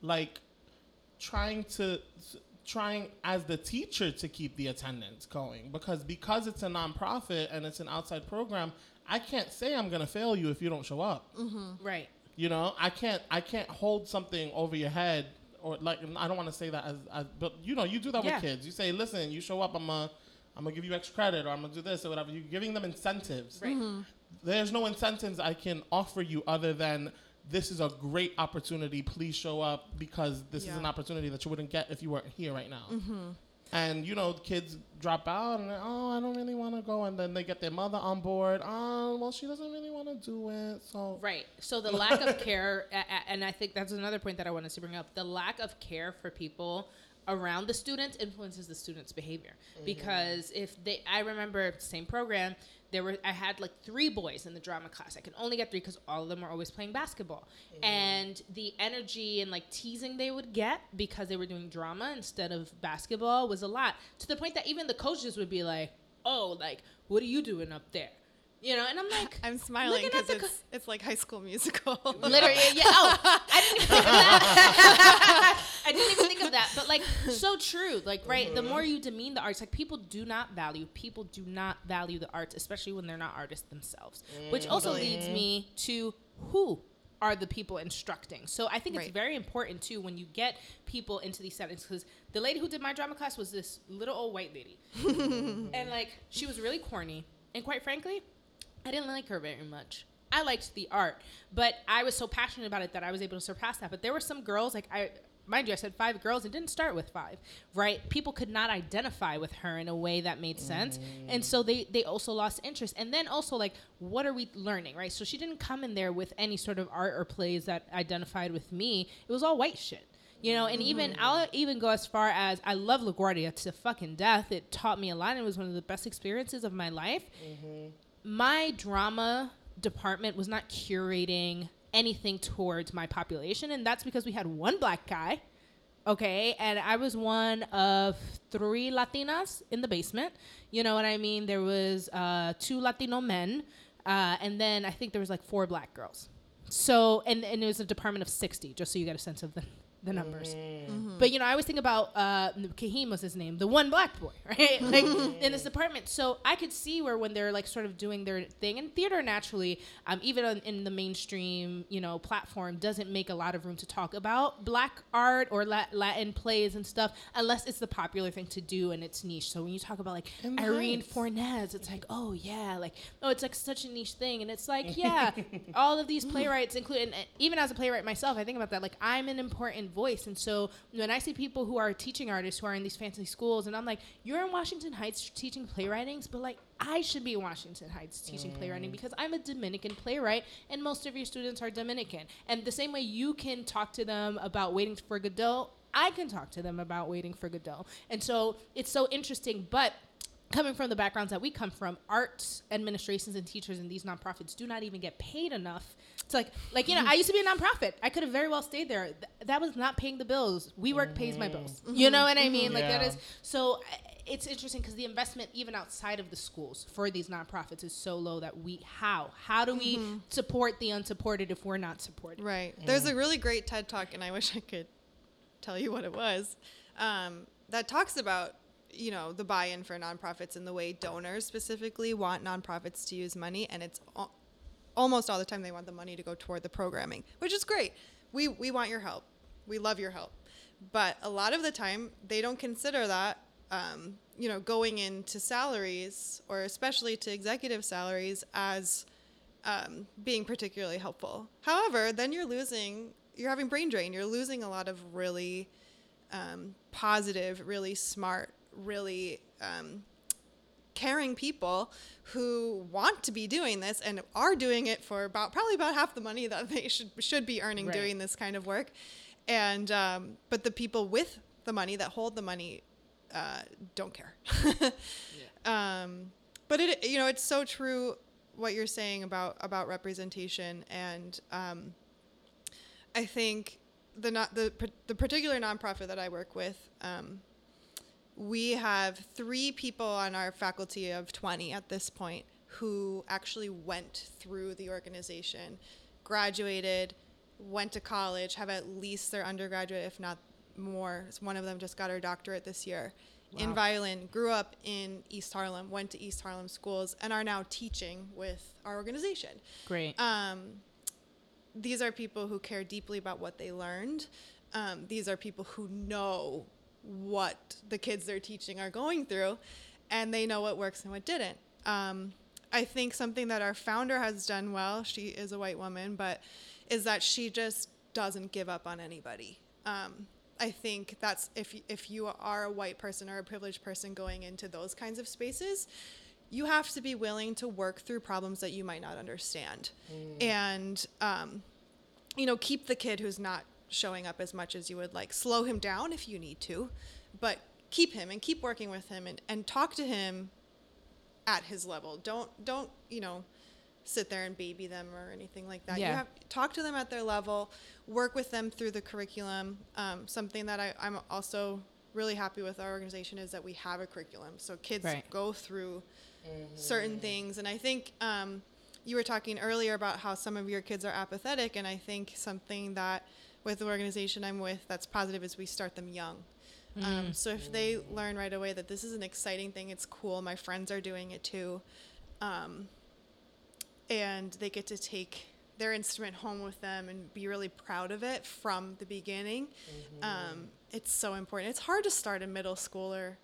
like trying to trying as the teacher to keep the attendance going because because it's a nonprofit and it's an outside program, I can't say I'm gonna fail you if you don't show up. Mm-hmm. Right. You know, I can't I can't hold something over your head or like I don't want to say that as, as but you know, you do that yeah. with kids. You say, listen, you show up, I'm a, I'm gonna give you extra credit or I'm gonna do this or whatever. You're giving them incentives. Right. Mm-hmm. There's no incentives I can offer you other than this is a great opportunity. Please show up because this yeah. is an opportunity that you wouldn't get if you weren't here right now. Mm-hmm. And, you know, kids drop out and, oh, I don't really want to go. And then they get their mother on board. Oh, well, she doesn't really want to do it. So right. So the lack of care, and I think that's another point that I wanted to bring up, the lack of care for people around the students influences the students' behavior. Mm-hmm. Because if they, I remember the same program, there were I had like three boys in the drama class. I could only get three because all of them were always playing basketball. Mm. And the energy and like teasing they would get because they were doing drama instead of basketball was a lot. To the point that even the coaches would be like, oh, like, what are you doing up there? You know, and I'm like, I'm smiling because it's, co- it's like High School Musical. Literally, yeah. Oh, I didn't even think of that. I didn't even think of that. But like, so true. Like, right? The more you demean the arts, like people do not value. People do not value the arts, especially when they're not artists themselves. Mm, which also mm. leads me to who are the people instructing. So I think right. it's very important too when you get people into these settings, because the lady who did my drama class was this little old white lady, and like she was really corny, and quite frankly, I didn't like her very much. I liked the art, but I was so passionate about it that I was able to surpass that. But there were some girls, like I, mind you, I said five girls. It didn't start with five, right? People could not identify with her in a way that made sense. Mm. And so they, they also lost interest. And then also, like, what are we learning, right? So she didn't come in there with any sort of art or plays that identified with me. It was all white shit. You know, and even mm. I'll even go as far as I love LaGuardia to fucking death. It taught me a lot. It was one of the best experiences of my life. Mm-hmm. My drama department was not curating anything towards my population, and that's because we had one black guy, okay, and I was one of three Latinas in the basement. You know what I mean? There was uh, two Latino men, uh, and then I think there was like four black girls. So, and, and it was a department of sixty, just so you get a sense of the the numbers. Mm. Mm-hmm. But, you know, I always think about, uh, Kahim was his name, the one black boy, right? Like, in this apartment. So I could see where when they're, like, sort of doing their thing, and theater naturally, um, even on, in the mainstream, you know, platform, doesn't make a lot of room to talk about black art or la- Latin plays and stuff, unless it's the popular thing to do and it's niche. So when you talk about, like, nice. Irene Fornez, it's like, oh, yeah, like, oh, it's, like, such a niche thing. And it's like, yeah, all of these playwrights, including, uh, even as a playwright myself, I think about that, like, I'm an important voice. And so when I see people who are teaching artists who are in these fancy schools, and I'm like, you're in Washington Heights teaching playwritings, but like I should be in Washington Heights teaching mm. playwriting because I'm a Dominican playwright and most of your students are Dominican. And the same way you can talk to them about Waiting for Godot, I can talk to them about Waiting for Godot. And so it's so interesting, but coming from the backgrounds that we come from, arts administrations and teachers in these nonprofits do not even get paid enough. It's like, like, you know, I used to be a nonprofit. I could have very well stayed there. Th- that was not paying the bills. WeWork mm-hmm. pays my bills. Mm-hmm. You know what I mean? Like yeah. that is, so it's interesting because the investment even outside of the schools for these nonprofits is so low that we, how, how do we mm-hmm. support the unsupported if we're not supported? Right. Mm. There's a really great TED Talk, and I wish I could tell you what it was, um, that talks about, you know, the buy-in for nonprofits and the way donors specifically want nonprofits to use money, and it's al- almost all the time they want the money to go toward the programming, which is great. We we want your help. We love your help. But a lot of the time they don't consider that, um, you know, going into salaries or especially to executive salaries as um, being particularly helpful. However, then you're losing, you're having brain drain. You're losing a lot of really um, positive, really smart, really um, caring people who want to be doing this and are doing it for about probably about half the money that they should should be earning right. doing this kind of work. And um, but the people with the money that hold the money uh, don't care. yeah. um, but it you know it's so true what you're saying about about representation, and um, I think the not the the particular nonprofit that I work with. Um, We have three people on our faculty of twenty at this point who actually went through the organization, graduated, went to college, have at least their undergraduate, if not more. One of them just got her doctorate this year wow. in violin, grew up in East Harlem, went to East Harlem schools, and are now teaching with our organization. Great. Um, these are people who care deeply about what they learned. Um, these are people who know what the kids they're teaching are going through, and they know what works and what didn't. Um, I think something that our founder has done well, she is a white woman, but is that she just doesn't give up on anybody. Um, I think that's if, if you are a white person or a privileged person going into those kinds of spaces, you have to be willing to work through problems that you might not understand. Mm. And, um, you know, keep the kid who's not showing up as much as you would like. Slow him down if you need to, but keep him and keep working with him and, and talk to him at his level. Don't, don't, you know, sit there and baby them or anything like that. Yeah. You have talk to them at their level, work with them through the curriculum. Um, something that I, I'm also really happy with our organization is that we have a curriculum. So kids right. go through mm-hmm. certain things. And I think um, you were talking earlier about how some of your kids are apathetic. And I think something that with the organization I'm with that's positive is we start them young. Mm. Um, so if they learn right away that this is an exciting thing, it's cool, my friends are doing it too, um, and they get to take their instrument home with them and be really proud of it from the beginning, mm-hmm. um, it's so important. It's hard to start a middle schooler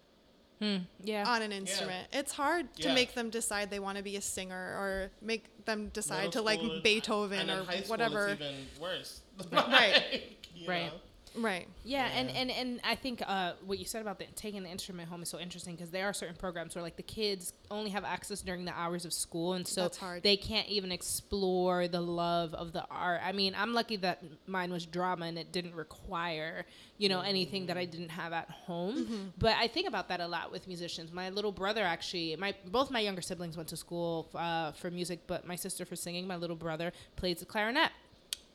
hmm. yeah. on an instrument. Yeah. It's hard yeah. to make them decide they want to be a singer or make them decide middle to like and, Beethoven and or high whatever. It's even worse. Right. you right. know? Right. Yeah, yeah. And, and, and I think uh, what you said about the, taking the instrument home is so interesting because there are certain programs where, like, the kids only have access during the hours of school, and so they can't even explore the love of the art. I mean, I'm lucky that mine was drama and it didn't require, you know, mm-hmm. anything that I didn't have at home. Mm-hmm. But I think about that a lot with musicians. My little brother actually, my both my younger siblings went to school uh, for music, but my sister for singing. My little brother plays the clarinet.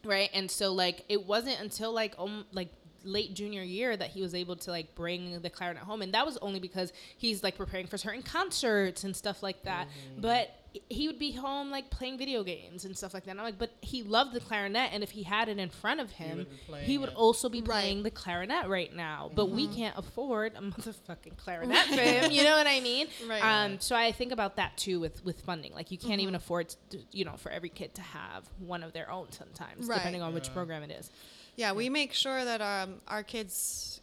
Right. And so, like, it wasn't until, like, um, like late junior year that he was able to, like, bring the clarinet home. And that was only because he's, like, preparing for certain concerts and stuff like that. Mm-hmm. But he would be home, like, playing video games and stuff like that. And I'm like, but he loved the clarinet. And if he had it in front of him, he would, he would also be right. playing the clarinet right now. Mm-hmm. But we can't afford a motherfucking clarinet for him. You know what I mean? Right. Um, so I think about that, too, with, with funding. Like, you can't mm-hmm. even afford, to, you know, for every kid to have one of their own sometimes, right. depending on yeah. which program it is. Yeah, we make sure that um, our kids...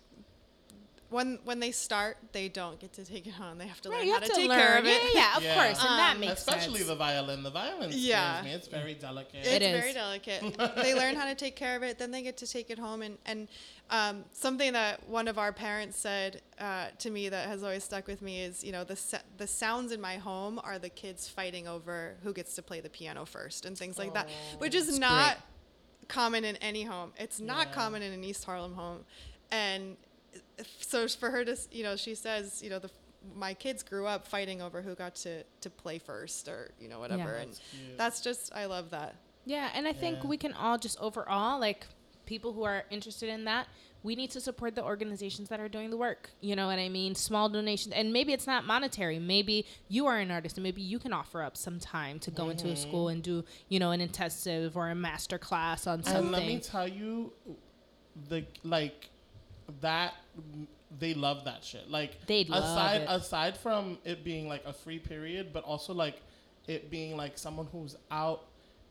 When when they start, they don't get to take it home. They have to right, learn how to, to take learn. care of it. Yeah, yeah, of yeah. course. And um, that makes especially sense. Especially the violin. The violin yeah. scares me. It's very delicate. It's it is. very delicate. They learn how to take care of it. Then they get to take it home. And, and um, something that one of our parents said uh, to me that has always stuck with me is, you know, the the sounds in my home are the kids fighting over who gets to play the piano first and things like oh, that, which is not great. common in any home. It's not yeah. common in an East Harlem home. And... So for her to, you know, she says, you know, the, my kids grew up fighting over who got to, to play first or, you know, whatever. Yeah. And that's, that's just, I love that. Yeah. And I yeah. think we can all just overall, like people who are interested in that, we need to support the organizations that are doing the work. You know what I mean? Small donations. And maybe it's not monetary. Maybe you are an artist and maybe you can offer up some time to go mm-hmm. into a school and do, you know, an intensive or a master class on something. And let me tell you, the like... that they love that shit. Like they love aside it. aside from it being like a free period, but also like it being like someone who's out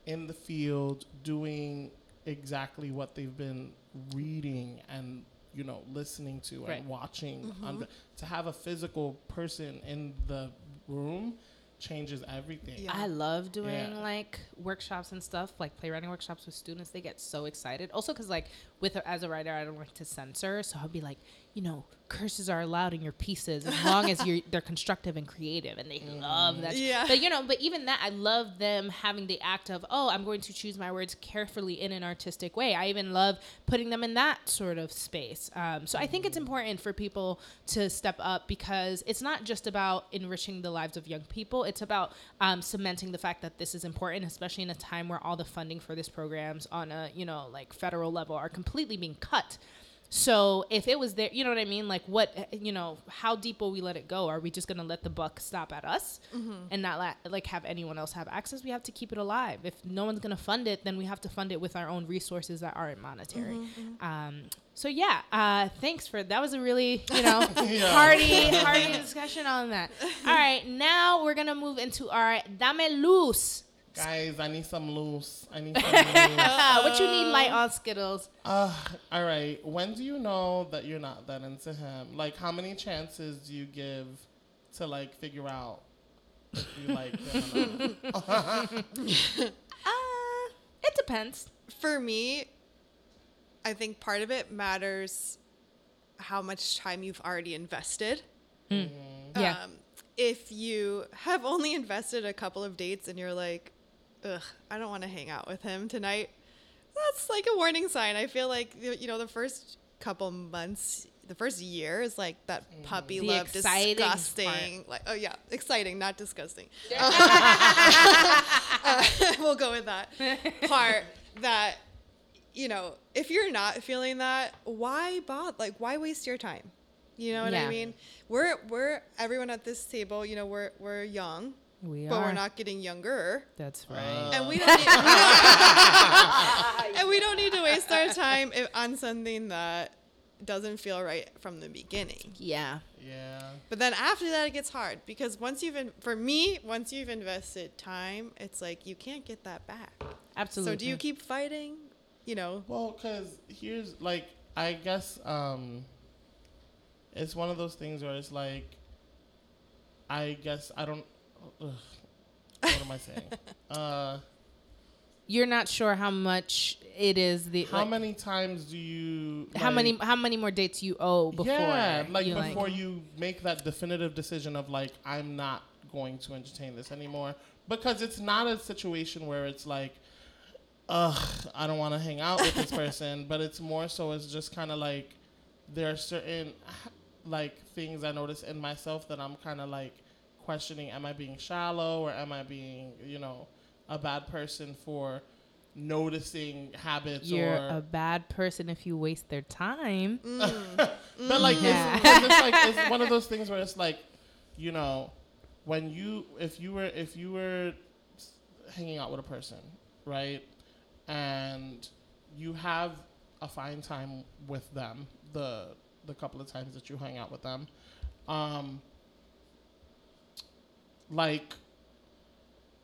in the field doing exactly what they've been reading and, you know, listening to right. and watching. Mm-hmm. Um, to have a physical person in the room changes everything. Yeah. I love doing yeah. like workshops and stuff, like playwriting workshops with students. They get so excited. Also, because like with a, as a writer, I don't like to censor, so I'll be like, you know, curses are allowed in your pieces as long as you're they're constructive and creative, and they mm. love that. Yeah. But you know, but even that, I love them having the act of oh, I'm going to choose my words carefully in an artistic way. I even love putting them in that sort of space. Um, so I think it's important for people to step up because it's not just about enriching the lives of young people. It's about um, cementing the fact that this is important, especially in a time where all the funding for these programs on a you know like federal level are completely being cut. So if it was there, you know what I mean? Like what, you know, how deep will we let it go? Are we just going to let the buck stop at us mm-hmm. and not la- like have anyone else have access? We have to keep it alive. If no one's going to fund it, then we have to fund it with our own resources that aren't monetary. Mm-hmm. Um, so yeah, uh, thanks for, that was a really, you know, yeah. hearty, hearty discussion on that. All right. Now we're going to move into our Dame Luz. Guys, I need some loose. I need some loose. Uh, what you need light on Skittles? Uh, all right. When do you know that you're not that into him? Like, how many chances do you give to, like, figure out if you like him or not? uh, it depends. For me, I think part of it matters how much time you've already invested. Mm-hmm. Um, yeah. If you have only invested a couple of dates and you're like, ugh, I don't want to hang out with him tonight. That's like a warning sign. I feel like, you know, the first couple months, the first year is like that puppy mm. love, disgusting. Part. Like, oh yeah, exciting, not disgusting. uh, we'll go with that part that, you know, if you're not feeling that, why bother? Like, why waste your time? You know what yeah. I mean? We're we're everyone at this table. You know, we're we're young. We but are. We're not getting younger. That's right. Uh. And we don't need, we don't, and we don't need to waste our time if, on something that doesn't feel right from the beginning. Yeah. Yeah. But then after that, it gets hard because once you've in, for me, once you've invested time, it's like you can't get that back. Absolutely. So do you keep fighting? You know. Well, because here's like I guess um, it's one of those things where it's like I guess I don't. Ugh. What am I saying? uh, You're not sure how much it is. The how like, many times do you? Like, how many? How many more dates you owe before? Yeah, like you before like, you make that definitive decision of like I'm not going to entertain this anymore because it's not a situation where it's like, ugh, I don't want to hang out with this person. But it's more so it's just kind of like there are certain like things I notice in myself that I'm kind of like. Questioning, am I being shallow or am I being, you know, a bad person for noticing habits? You're or a bad person if you waste their time. Mm. But like, yeah. it's, it's like it's one of those things where it's like, you know, when you if you were if you were hanging out with a person, right, and you have a fine time with them, the the couple of times that you hang out with them, um. Like,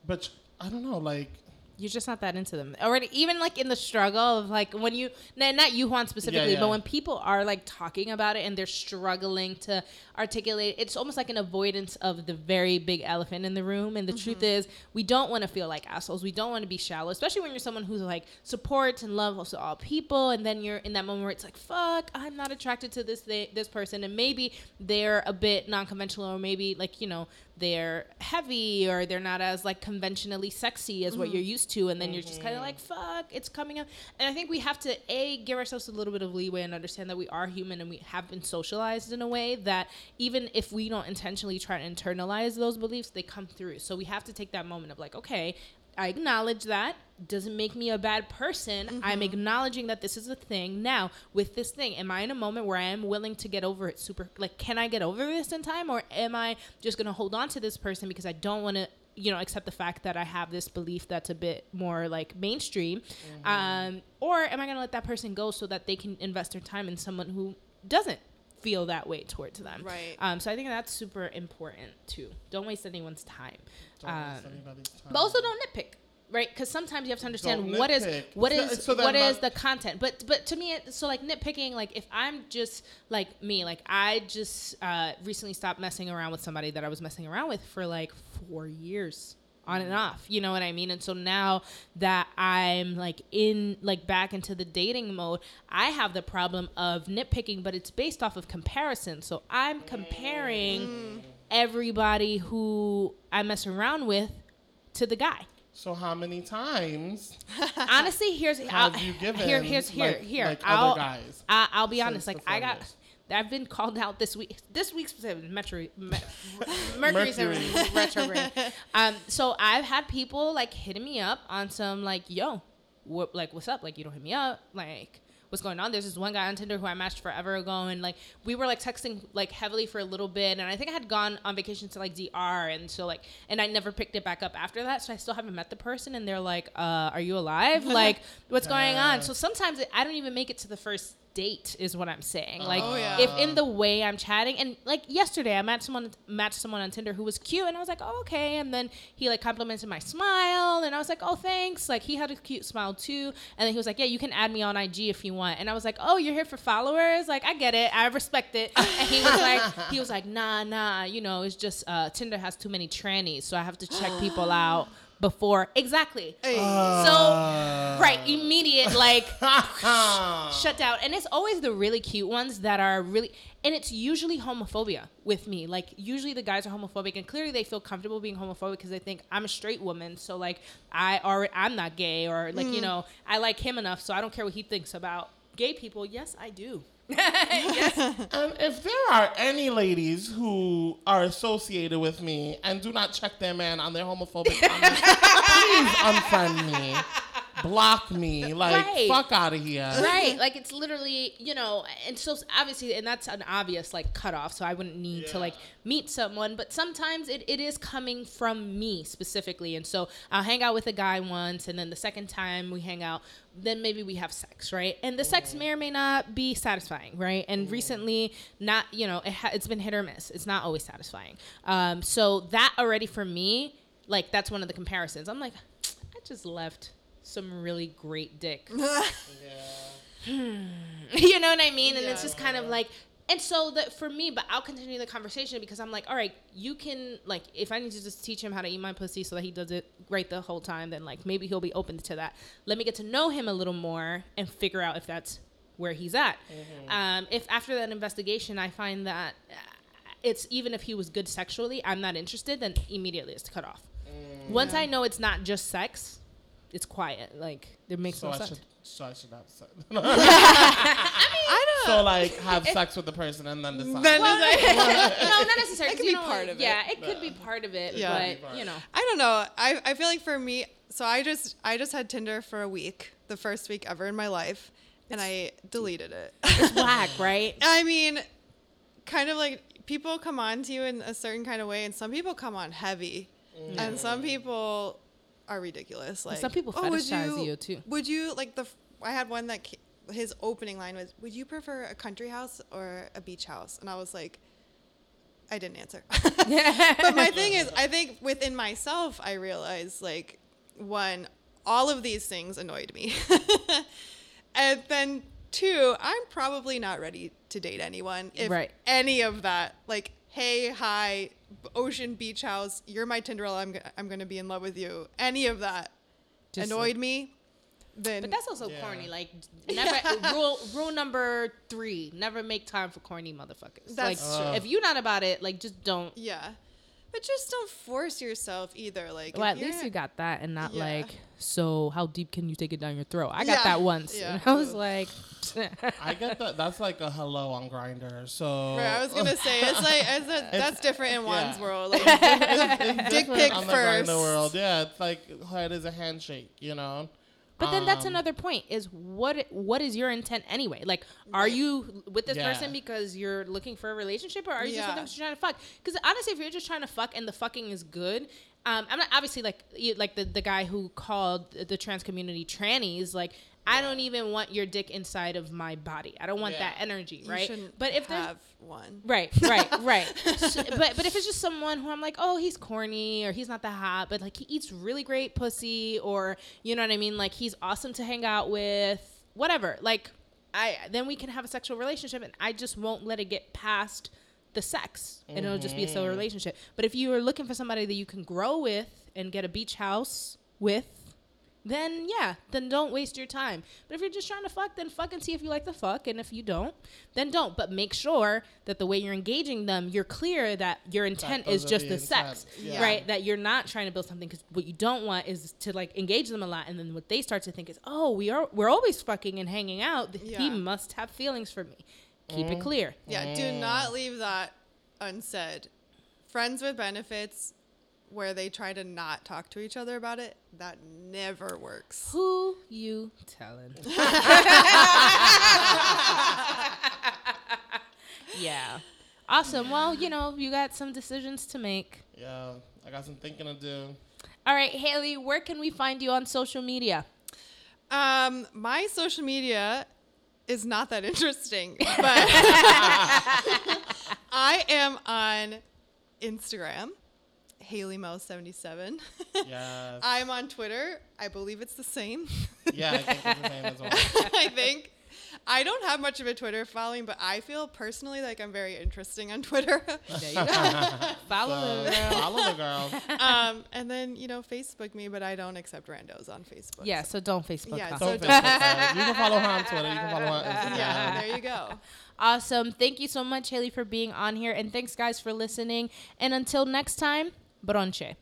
but I don't know, like... You're just not that into them. Already, even, like, in the struggle of, like, when you... Not you, Juan, specifically, yeah, yeah. but when people are, like, talking about it and they're struggling to articulate, it's almost like an avoidance of the very big elephant in the room. And the mm-hmm. truth is, we don't want to feel like assholes. We don't want to be shallow, especially when you're someone who's, like, supports and loves all people. And then you're in that moment where it's like, fuck, I'm not attracted to this th- this person. And maybe they're a bit non-conventional or maybe, like, you know... they're heavy or they're not as like conventionally sexy as mm-hmm. what you're used to. And then mm-hmm. you're just kind of like, fuck, it's coming up. And I think we have to A, give ourselves a little bit of leeway and understand that we are human and we have been socialized in a way that even if we don't intentionally try to internalize those beliefs, they come through. So we have to take that moment of like, okay, I acknowledge that. Doesn't make me a bad person. Mm-hmm. I'm acknowledging that this is a thing. Now, with this thing, am I in a moment where I am willing to get over it super, like, can I get over this in time? Or am I just going to hold on to this person because I don't want to, you know, accept the fact that I have this belief that's a bit more, like, mainstream? Mm-hmm. Um, or am I going to let that person go so that they can invest their time in someone who doesn't feel that way towards them? Right. Um, so I think that's super important, too. Don't waste anyone's time. Don't um, waste anybody's time. But also don't nitpick. Right, because sometimes you have to understand what is what is so what is the content. But but to me, so like nitpicking, like if I'm just like me, like I just uh, recently stopped messing around with somebody that I was messing around with for like four years on and off. You know what I mean? And so now that I'm like in like back into the dating mode, I have the problem of nitpicking, but it's based off of comparison. So I'm comparing mm. everybody who I mess around with to the guy. So how many times? Honestly, here's have I'll, you given here, here's here, like, here. Like I'll, other guys. I, I'll be honest. Like I got, I've been called out this week. This week's Mercury, Mercury's retrograde. Um, so I've had people like hitting me up on some like, yo, what, like what's up? Like you don't hit me up, like. What's going on? There's this one guy on Tinder who I matched forever ago. And like, we were like texting like heavily for a little bit. And I think I had gone on vacation to like D R. And so like, and I never picked it back up after that. So I still haven't met the person. And they're like, uh, are you alive? Like what's going on? So sometimes it, I don't even make it to the first date is what I'm saying. Like oh, yeah. if in the way I'm chatting and like yesterday I matched someone matched someone on Tinder who was cute and I was like, oh, okay. And then he like complimented my smile and I was like, oh, thanks. Like he had a cute smile too. And then he was like, yeah, you can add me on I G if you want. And I was like, oh, you're here for followers. Like I get it. I respect it. And he was like, he was like, nah, nah, you know, it's just uh, Tinder has too many trannies. So I have to check people out. Before exactly uh. so right immediate like shut down. And it's always the really cute ones that are really and it's usually homophobia with me. Like usually the guys are homophobic and clearly they feel comfortable being homophobic because they think I'm a straight woman so like I already I'm not gay or like mm. you know I like him enough so I don't care what he thinks about gay people. Yes I do. Yes. And if there are any ladies who are associated with me and do not check their man on their homophobic comments, please unfriend me. block me. Like, right. fuck out of here. Right. Like, it's literally, you know, and so obviously, and that's an obvious, like, cutoff. So I wouldn't need yeah. to, like, meet someone. But sometimes it, it is coming from me specifically. And so I'll hang out with a guy once. And then the second time we hang out, then maybe we have sex, right? And the sex may or may not be satisfying, right? And mm. recently, not, you know, it ha- it's been hit or miss. It's not always satisfying. Um, so that already for me, like, that's one of the comparisons. I'm like, I just left some really great dick. yeah. hmm. You know what I mean? And yeah, it's just kind yeah. of like, and so that for me, but I'll continue the conversation because I'm like, all right, you can, like, if I need to just teach him how to eat my pussy so that he does it right the whole time, then, like, maybe he'll be open to that. Let me get to know him a little more and figure out if that's where he's at. Mm-hmm. Um, if after that investigation I find that it's, even if he was good sexually, I'm not interested, then immediately it's cut off. Mm. Once I know it's not just sex, it's quiet. Like, it makes so no sense. So I should have sex. I mean, I don't. So, like, have it, sex with the person and then decide. Then well, decide. No, not necessarily. It could be part of it. Yeah, it could be part of it. But, you know. I don't know. I, I feel like for me, so I just I just had Tinder for a week, the first week ever in my life, and I deleted it. It's whack, right? I mean, kind of like people come on to you in a certain kind of way, and some people come on heavy, mm. and some people are ridiculous. Like, some people oh, fetishize you, you too. Would you like the? I had one that came, his opening line was, "Would you prefer a country house or a beach house?" And I was like, I didn't answer. But my thing is, I think within myself, I realized, like, one, all of these things annoyed me, and then two, I'm probably not ready to date anyone. If right. any of that, like, hey, hi, ocean, beach house, you're my Tinderella, I'm g- I'm going to be in love with you. Any of that just annoyed like, me. Then but that's also yeah. corny. Like, never yeah. rule rule number three, never make time for corny motherfuckers. That's like, true. If you're not about it, like, just don't. Yeah. But just don't force yourself either. Like, well, at least you got that and not yeah. like, so how deep can you take it down your throat? I got yeah. that once. Yeah. And I was like. I get that. That's like a hello on Grindr. So. Right, I was going to say, it's like, it's a, it's, that's different in Juan's yeah. world. Like, it's, it's, it's dick pic on first. The Grindr world. Yeah, it's like, it is a handshake, you know? But then um, that's another point is what what is your intent anyway? Like, are you with this yeah. person because you're looking for a relationship or are you yeah. just with them because you're trying to fuck? Because honestly, if you're just trying to fuck and the fucking is good, um, I'm not obviously like like the, the guy who called the trans community trannies, like, yeah. I don't even want your dick inside of my body. I don't want yeah. that energy, right? You but if have one. Right, right, right. so, but but if it's just someone who I'm like, oh, he's corny or he's not that hot, but like he eats really great pussy or you know what I mean? Like he's awesome to hang out with, whatever. Like I then we can have a sexual relationship and I just won't let it get past the sex and mm-hmm. it'll just be a solo relationship. But if you are looking for somebody that you can grow with and get a beach house with, then yeah, then don't waste your time. But if you're just trying to fuck, then fuck and see if you like the fuck. And if you don't, then don't. But make sure that the way you're engaging them, you're clear that your intent that is just the, the sex, yeah. right? That you're not trying to build something because what you don't want is to like engage them a lot. And then what they start to think is, oh, we are, we're always fucking and hanging out. Yeah. He must have feelings for me. Keep mm. it clear. Yeah. Mm. Do not leave that unsaid. Friends with benefits, where they try to not talk to each other about it, that never works. Who you telling? yeah. Awesome. Well, you know, you got some decisions to make. Yeah, I got some thinking to do. All right, Haley, where can we find you on social media? Um, my social media is not that interesting, but I am on Instagram. Haley Mo seventy-seven. Yes. I'm on Twitter. I believe it's the same. Yeah, I think it's the same as well. I think. I don't have much of a Twitter following, but I feel personally like I'm very interesting on Twitter. There you go. Follow so, the girl. Follow the girl. Um, and then, you know, Facebook me, but I don't accept randos on Facebook. Yeah, so, so don't Facebook. Yeah, so don't Facebook. Her. You can follow her on Twitter. You can follow her on Instagram. Yeah, there you go. Awesome. Thank you so much, Haley, for being on here. And thanks, guys, for listening. And until next time, Bronche.